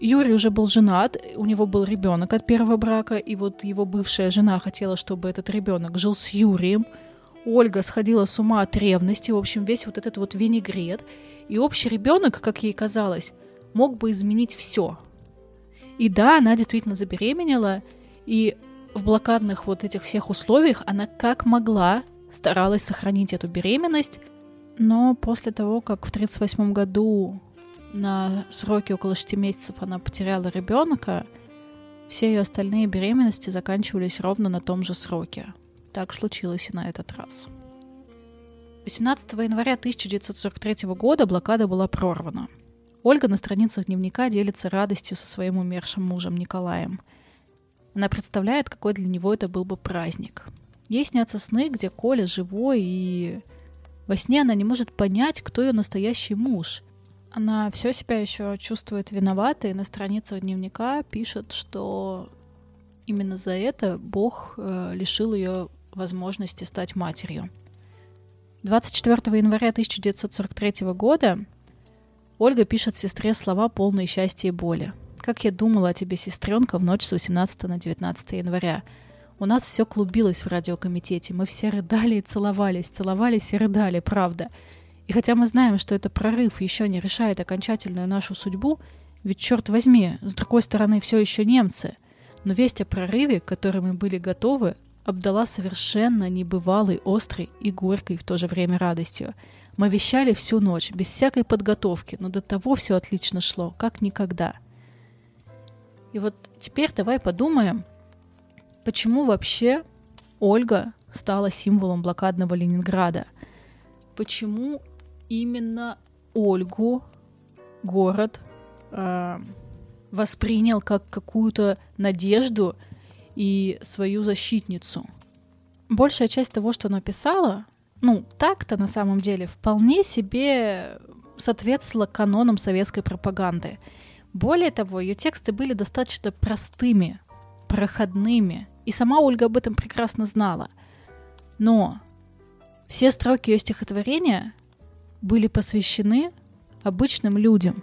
Юрий уже был женат, у него был ребенок от первого брака, и вот его бывшая жена хотела, чтобы этот ребенок жил с Юрием. Ольга сходила с ума от ревности, в общем, весь вот этот вот винегрет. И общий ребенок, как ей казалось, мог бы изменить все. И да, она действительно забеременела, и в блокадных вот этих всех условиях она как могла старалась сохранить эту беременность. Но после того, как в тридцать восьмом году на сроке около шести месяцев она потеряла ребенка, все ее остальные беременности заканчивались ровно на том же сроке. Так случилось и на этот раз. восемнадцатого января тысяча девятьсот сорок третьего года блокада была прорвана. Ольга на страницах дневника делится радостью со своим умершим мужем Николаем. Она представляет, какой для него это был бы праздник. Ей снятся сны, где Коля живой, и во сне она не может понять, кто ее настоящий муж. Она все себя еще чувствует виноватой, и на страницах дневника пишет, что именно за это Бог лишил ее возможности стать матерью. двадцать четвёртого января тысяча девятьсот сорок третьего года Ольга пишет сестре слова, полные счастья и боли. «Как я думала о тебе, сестренка, в ночь с восемнадцатого на девятнадцатое января. У нас все клубилось в радиокомитете. Мы все рыдали и целовались, целовались и рыдали, правда. И хотя мы знаем, что этот прорыв еще не решает окончательную нашу судьбу, ведь, черт возьми, с другой стороны, все еще немцы. Но весть о прорыве, к которой мы были готовы, обдала совершенно небывалой, острой и горькой в то же время радостью. Мы вещали всю ночь, без всякой подготовки, но до того все отлично шло, как никогда». И вот теперь давай подумаем, почему вообще Ольга стала символом блокадного Ленинграда? Почему именно Ольгу город э, воспринял как какую-то надежду и свою защитницу? Большая часть того, что она писала, ну, так-то на самом деле вполне себе соответствовала канонам советской пропаганды. Более того, ее тексты были достаточно простыми, проходными, и сама Ольга об этом прекрасно знала. Но все строки ее стихотворения были посвящены обычным людям.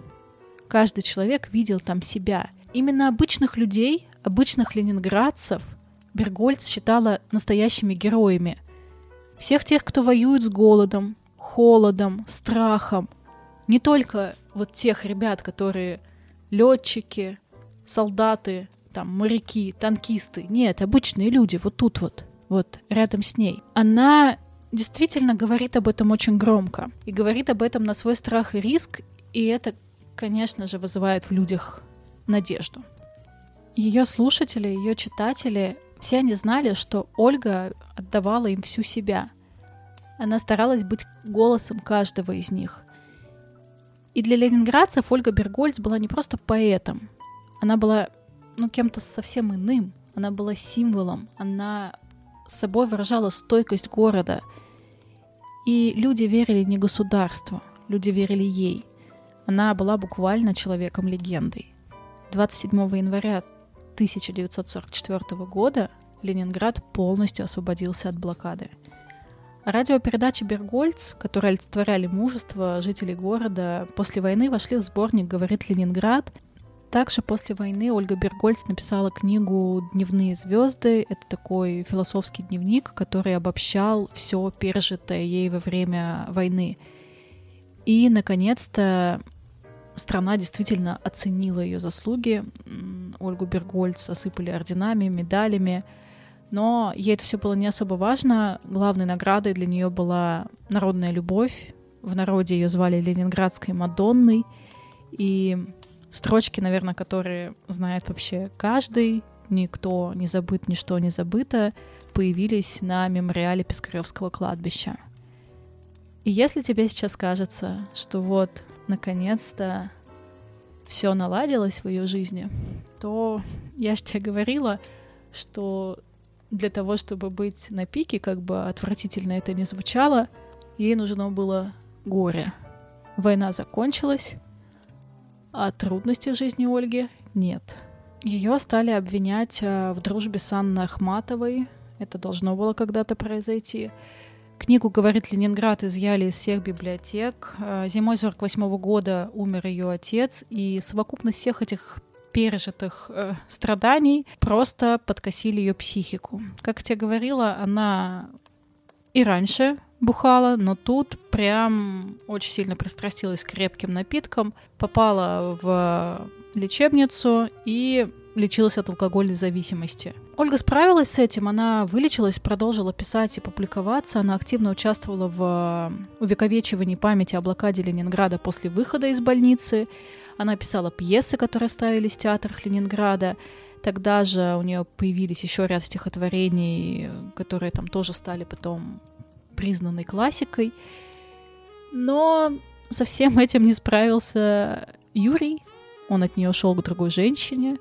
Каждый человек видел там себя. Именно обычных людей, обычных ленинградцев Берггольц считала настоящими героями. Всех тех, кто воюет с голодом, холодом, страхом. Не только вот тех ребят, которые летчики, солдаты, там, моряки, танкисты. Нет, обычные люди, вот тут вот, вот рядом с ней. Она действительно говорит об этом очень громко. И говорит об этом на свой страх и риск. И это, конечно же, вызывает в людях надежду. Ее слушатели, ее читатели, все они знали, что Ольга отдавала им всю себя. Она старалась быть голосом каждого из них. И для ленинградцев Ольга Берггольц была не просто поэтом. Она была ну, кем-то совсем иным. Она была символом. Она собой выражала стойкость города. И люди верили не государству. Люди верили ей. Она была буквально человеком-легендой. двадцать седьмого января тысяча девятьсот сорок четвёртого года Ленинград полностью освободился от блокады. Радиопередачи Берггольц, которые олицетворяли мужество жителей города, после войны вошли в сборник «Говорит Ленинград». Также после войны Ольга Берггольц написала книгу «Дневные звезды». Это такой философский дневник, который обобщал все пережитое ей во время войны. И, наконец-то, страна действительно оценила ее заслуги. Ольгу Берггольц осыпали орденами, медалями. Но ей это все было не особо важно. Главной наградой для нее была народная любовь. В народе ее звали Ленинградской Мадонной. И строчки, наверное, которые знает вообще каждый, «Никто не забыт, ничто не забыто», появились на мемориале Пискаревского кладбища. И если тебе сейчас кажется, что вот, наконец-то, все наладилось в ее жизни, то я же тебе говорила, что для того, чтобы быть на пике, как бы отвратительно это ни звучало, ей нужно было горе. Война закончилась, а трудностей в жизни Ольги нет. Ее стали обвинять в дружбе с Анной Ахматовой. Это должно было когда-то произойти. Книгу «Говорит Ленинград» изъяли из всех библиотек. Зимой сорок восьмого года умер ее отец, и совокупность всех этих пережитых э, страданий просто подкосили ее психику. Как я тебе говорила, она и раньше бухала, но тут прям очень сильно пристрастилась к крепким напиткам, попала в лечебницу и лечилась от алкогольной зависимости. Ольга справилась с этим, она вылечилась, продолжила писать и публиковаться. Она активно участвовала в увековечивании памяти о блокаде Ленинграда после выхода из больницы. Она писала пьесы, которые ставились в театрах Ленинграда. Тогда же у нее появились еще ряд стихотворений, которые там тоже стали потом признанной классикой. Но со всем этим не справился Юрий. Он от нее шел к другой женщине.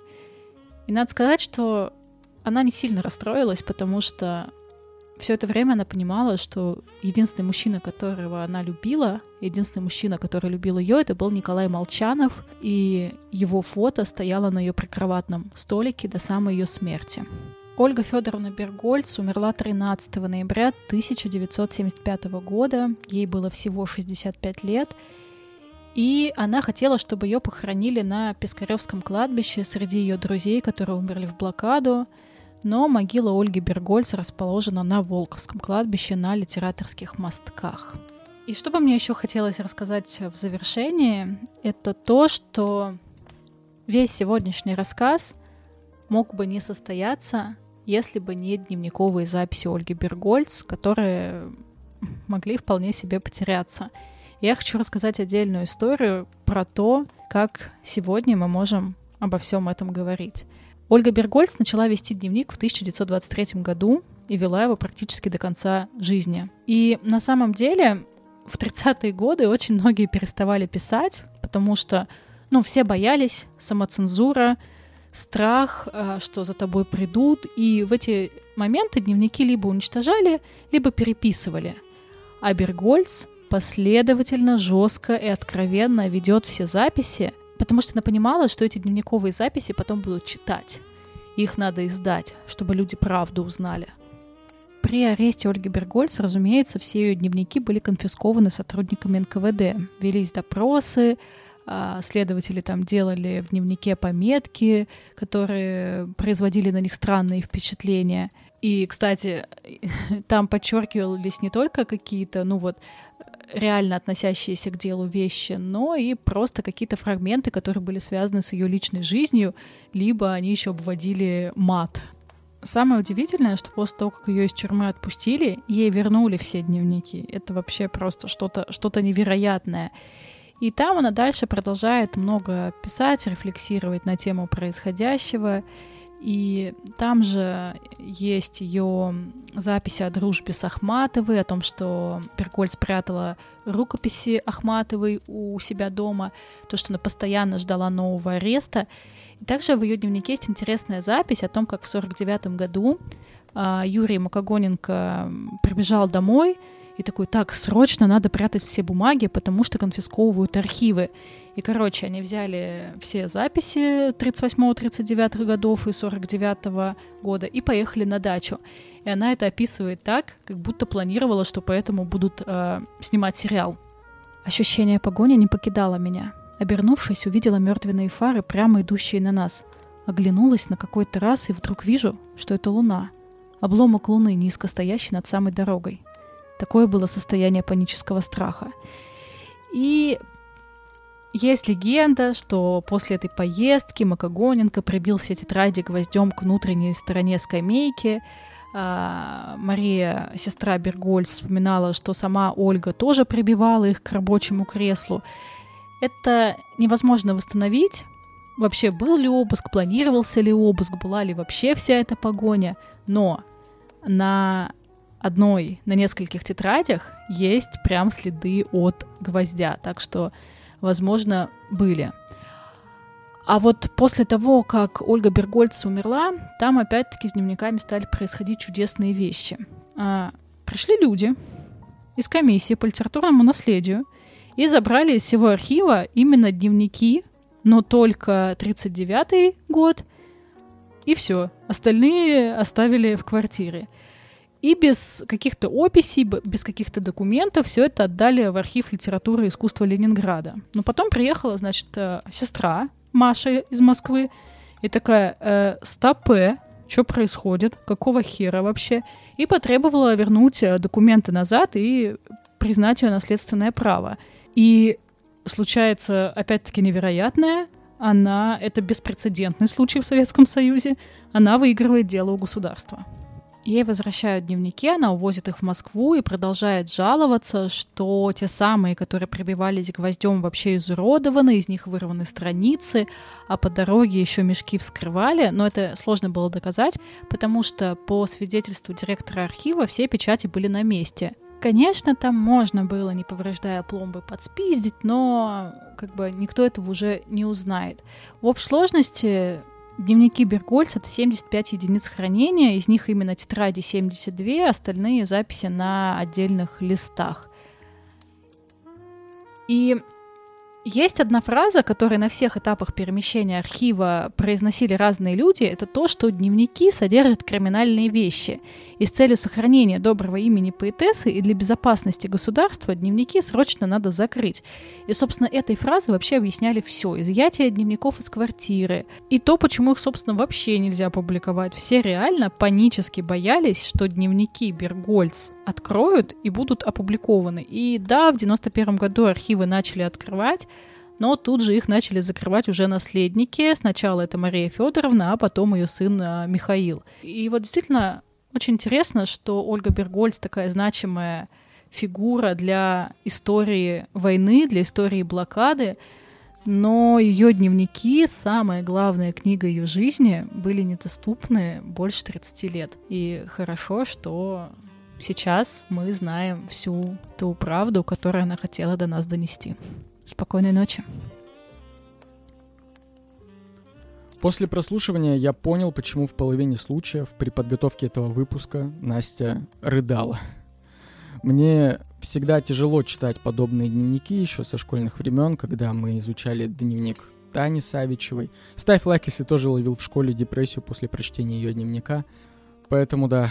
И надо сказать, что она не сильно расстроилась, потому что все это время она понимала, что единственный мужчина, которого она любила, единственный мужчина, который любил ее, это был Николай Молчанов, и его фото стояло на ее прикроватном столике до самой ее смерти. Ольга Федоровна Берггольц умерла тринадцатого ноября тысяча девятьсот семьдесят пятого года, ей было всего шестьдесят пять лет, и она хотела, чтобы ее похоронили на Пискаревском кладбище среди ее друзей, которые умерли в блокаду. Но могила Ольги Берггольц расположена на Волковском кладбище на Литераторских мостках. И что бы мне еще хотелось рассказать в завершении, это то, что весь сегодняшний рассказ мог бы не состояться, если бы не дневниковые записи Ольги Берггольц, которые могли вполне себе потеряться. Я хочу рассказать отдельную историю про то, как сегодня мы можем обо всем этом говорить. Ольга Берггольц начала вести дневник в тысяча девятьсот двадцать третьем году и вела его практически до конца жизни. И на самом деле в тридцатые годы очень многие переставали писать, потому что, ну, все боялись, самоцензура, страх, что за тобой придут. И в эти моменты дневники либо уничтожали, либо переписывали. А Берггольц последовательно, жестко и откровенно ведет все записи, потому что она понимала, что эти дневниковые записи потом будут читать. Их надо издать, чтобы люди правду узнали. При аресте Ольги Берггольц, разумеется, все ее дневники были конфискованы сотрудниками эн ка вэ дэ. Велись допросы, следователи там делали в дневнике пометки, которые производили на них странные впечатления. И, кстати, там подчеркивались не только какие-то, ну вот, реально относящиеся к делу вещи, но и просто какие-то фрагменты, которые были связаны с ее личной жизнью, либо они еще обводили мат. Самое удивительное, что после того, как ее из тюрьмы отпустили, ей вернули все дневники. Это вообще просто что-то, что-то невероятное. И там она дальше продолжает много писать, рефлексировать на тему происходящего. И там же есть ее записи о дружбе с Ахматовой, о том, что Берггольц прятала рукописи Ахматовой у себя дома, то, что она постоянно ждала нового ареста. И также в ее дневнике есть интересная запись о том, как в сорок девятом году Юрий Макогоненко прибежал домой и такой: так, срочно надо прятать все бумаги, потому что конфисковывают архивы. И, короче, они взяли все записи тридцать восьмого тридцать девятого годов и сорок девятого года и поехали на дачу. И она это описывает так, как будто планировала, что поэтому будут э, снимать сериал. Ощущение погони не покидало меня. Обернувшись, увидела мертвенные фары, прямо идущие на нас. Оглянулась на какой-то раз и вдруг вижу, что это луна. Обломок луны, низко стоящий над самой дорогой. Такое было состояние панического страха. И есть легенда, что после этой поездки Макогоненко прибил все тетради гвоздем к внутренней стороне скамейки. А Мария, сестра Берггольц, вспоминала, что сама Ольга тоже прибивала их к рабочему креслу. Это невозможно восстановить. Вообще, был ли обыск, планировался ли обыск, была ли вообще вся эта погоня. Но на... одной на нескольких тетрадях есть прям следы от гвоздя, так что, возможно, были. А вот после того, как Ольга Берггольц умерла, там опять-таки с дневниками стали происходить чудесные вещи. А, пришли люди из комиссии по литературному наследию и забрали из всего архива именно дневники, но только тридцать девятый год, и все. Остальные оставили в квартире. И без каких-то описей, без каких-то документов все это отдали в архив литературы и искусства Ленинграда. Но потом приехала, значит, сестра Маша из Москвы и такая: э, стопэ, что происходит, какого хера вообще? И потребовала вернуть документы назад и признать ее наследственное право. И случается опять-таки невероятное. Она, это беспрецедентный случай в Советском Союзе, она выигрывает дело у государства. Ей возвращают дневники, она увозит их в Москву и продолжает жаловаться, что те самые, которые прибивались гвоздем, вообще изуродованы, из них вырваны страницы, а по дороге еще мешки вскрывали. Но это сложно было доказать, потому что по свидетельству директора архива все печати были на месте. Конечно, там можно было, не повреждая пломбы, подспиздить, но как бы никто этого уже не узнает. В общей сложности дневники Берггольц — это семьдесят пять единиц хранения, из них именно тетради семьдесят два, остальные записи на отдельных листах. И есть одна фраза, которую на всех этапах перемещения архива произносили разные люди. Это то, что дневники содержат криминальные вещи. И с целью сохранения доброго имени поэтессы и для безопасности государства дневники срочно надо закрыть. И, собственно, этой фразой вообще объясняли все. Изъятие дневников из квартиры. И то, почему их, собственно, вообще нельзя публиковать. Все реально панически боялись, что дневники Берггольц откроют и будут опубликованы. И да, в девяносто первом году архивы начали открывать, но тут же их начали закрывать уже наследники. Сначала это Мария Федоровна, а потом ее сын Михаил. И вот действительно очень интересно, что Ольга Берггольц такая значимая фигура для истории войны, для истории блокады, но ее дневники, самая главная книга ее жизни, были недоступны больше тридцати лет. И хорошо, что сейчас мы знаем всю ту правду, которую она хотела до нас донести. Спокойной ночи. После прослушивания я понял, почему в половине случаев при подготовке этого выпуска Настя рыдала. Мне всегда тяжело читать подобные дневники еще со школьных времен, когда мы изучали дневник Тани Савичевой. Ставь лайк, если тоже ловил в школе депрессию после прочтения ее дневника. Поэтому да.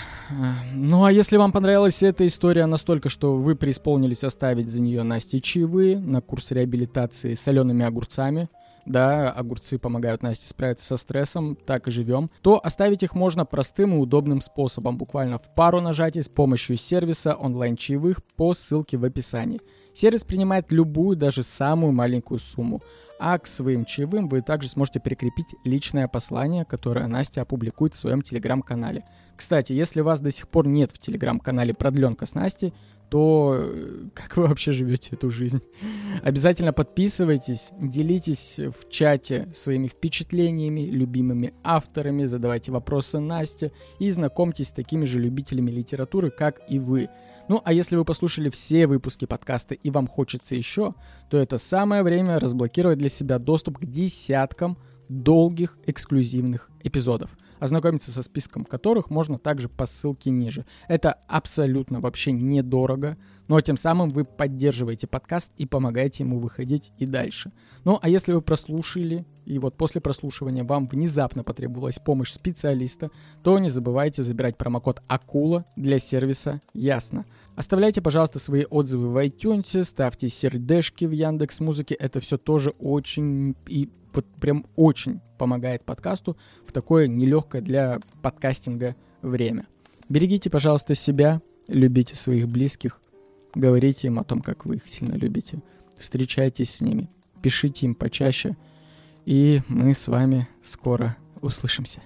Ну а если вам понравилась эта история настолько, что вы преисполнились оставить за нее Насте чаевые на курс реабилитации с солеными огурцами, да, огурцы помогают Насте справиться со стрессом, так и живем, то оставить их можно простым и удобным способом, буквально в пару нажатий с помощью сервиса онлайн-чаевых по ссылке в описании. Сервис принимает любую, даже самую маленькую сумму. А к своим чаевым вы также сможете прикрепить личное послание, которое Настя опубликует в своем телеграм-канале. Кстати, если вас до сих пор нет в телеграм-канале «Продленка с Настей», то как вы вообще живете эту жизнь? Обязательно подписывайтесь, делитесь в чате своими впечатлениями, любимыми авторами, задавайте вопросы Насте и знакомьтесь с такими же любителями литературы, как и вы. Ну, а если вы послушали все выпуски подкаста и вам хочется еще, то это самое время разблокировать для себя доступ к десяткам долгих эксклюзивных эпизодов, ознакомиться со списком которых можно также по ссылке ниже. Это абсолютно вообще недорого, но тем самым вы поддерживаете подкаст и помогаете ему выходить и дальше. Ну, а если вы прослушали, и вот после прослушивания вам внезапно потребовалась помощь специалиста, то не забывайте забирать промокод «Акула» для сервиса «Ясно». Оставляйте, пожалуйста, свои отзывы в iTunes, ставьте сердечки в Яндекс.Музыке, это все тоже очень и вот прям очень помогает подкасту в такое нелегкое для подкастинга время. Берегите, пожалуйста, себя, любите своих близких, говорите им о том, как вы их сильно любите, встречайтесь с ними, пишите им почаще, и мы с вами скоро услышимся.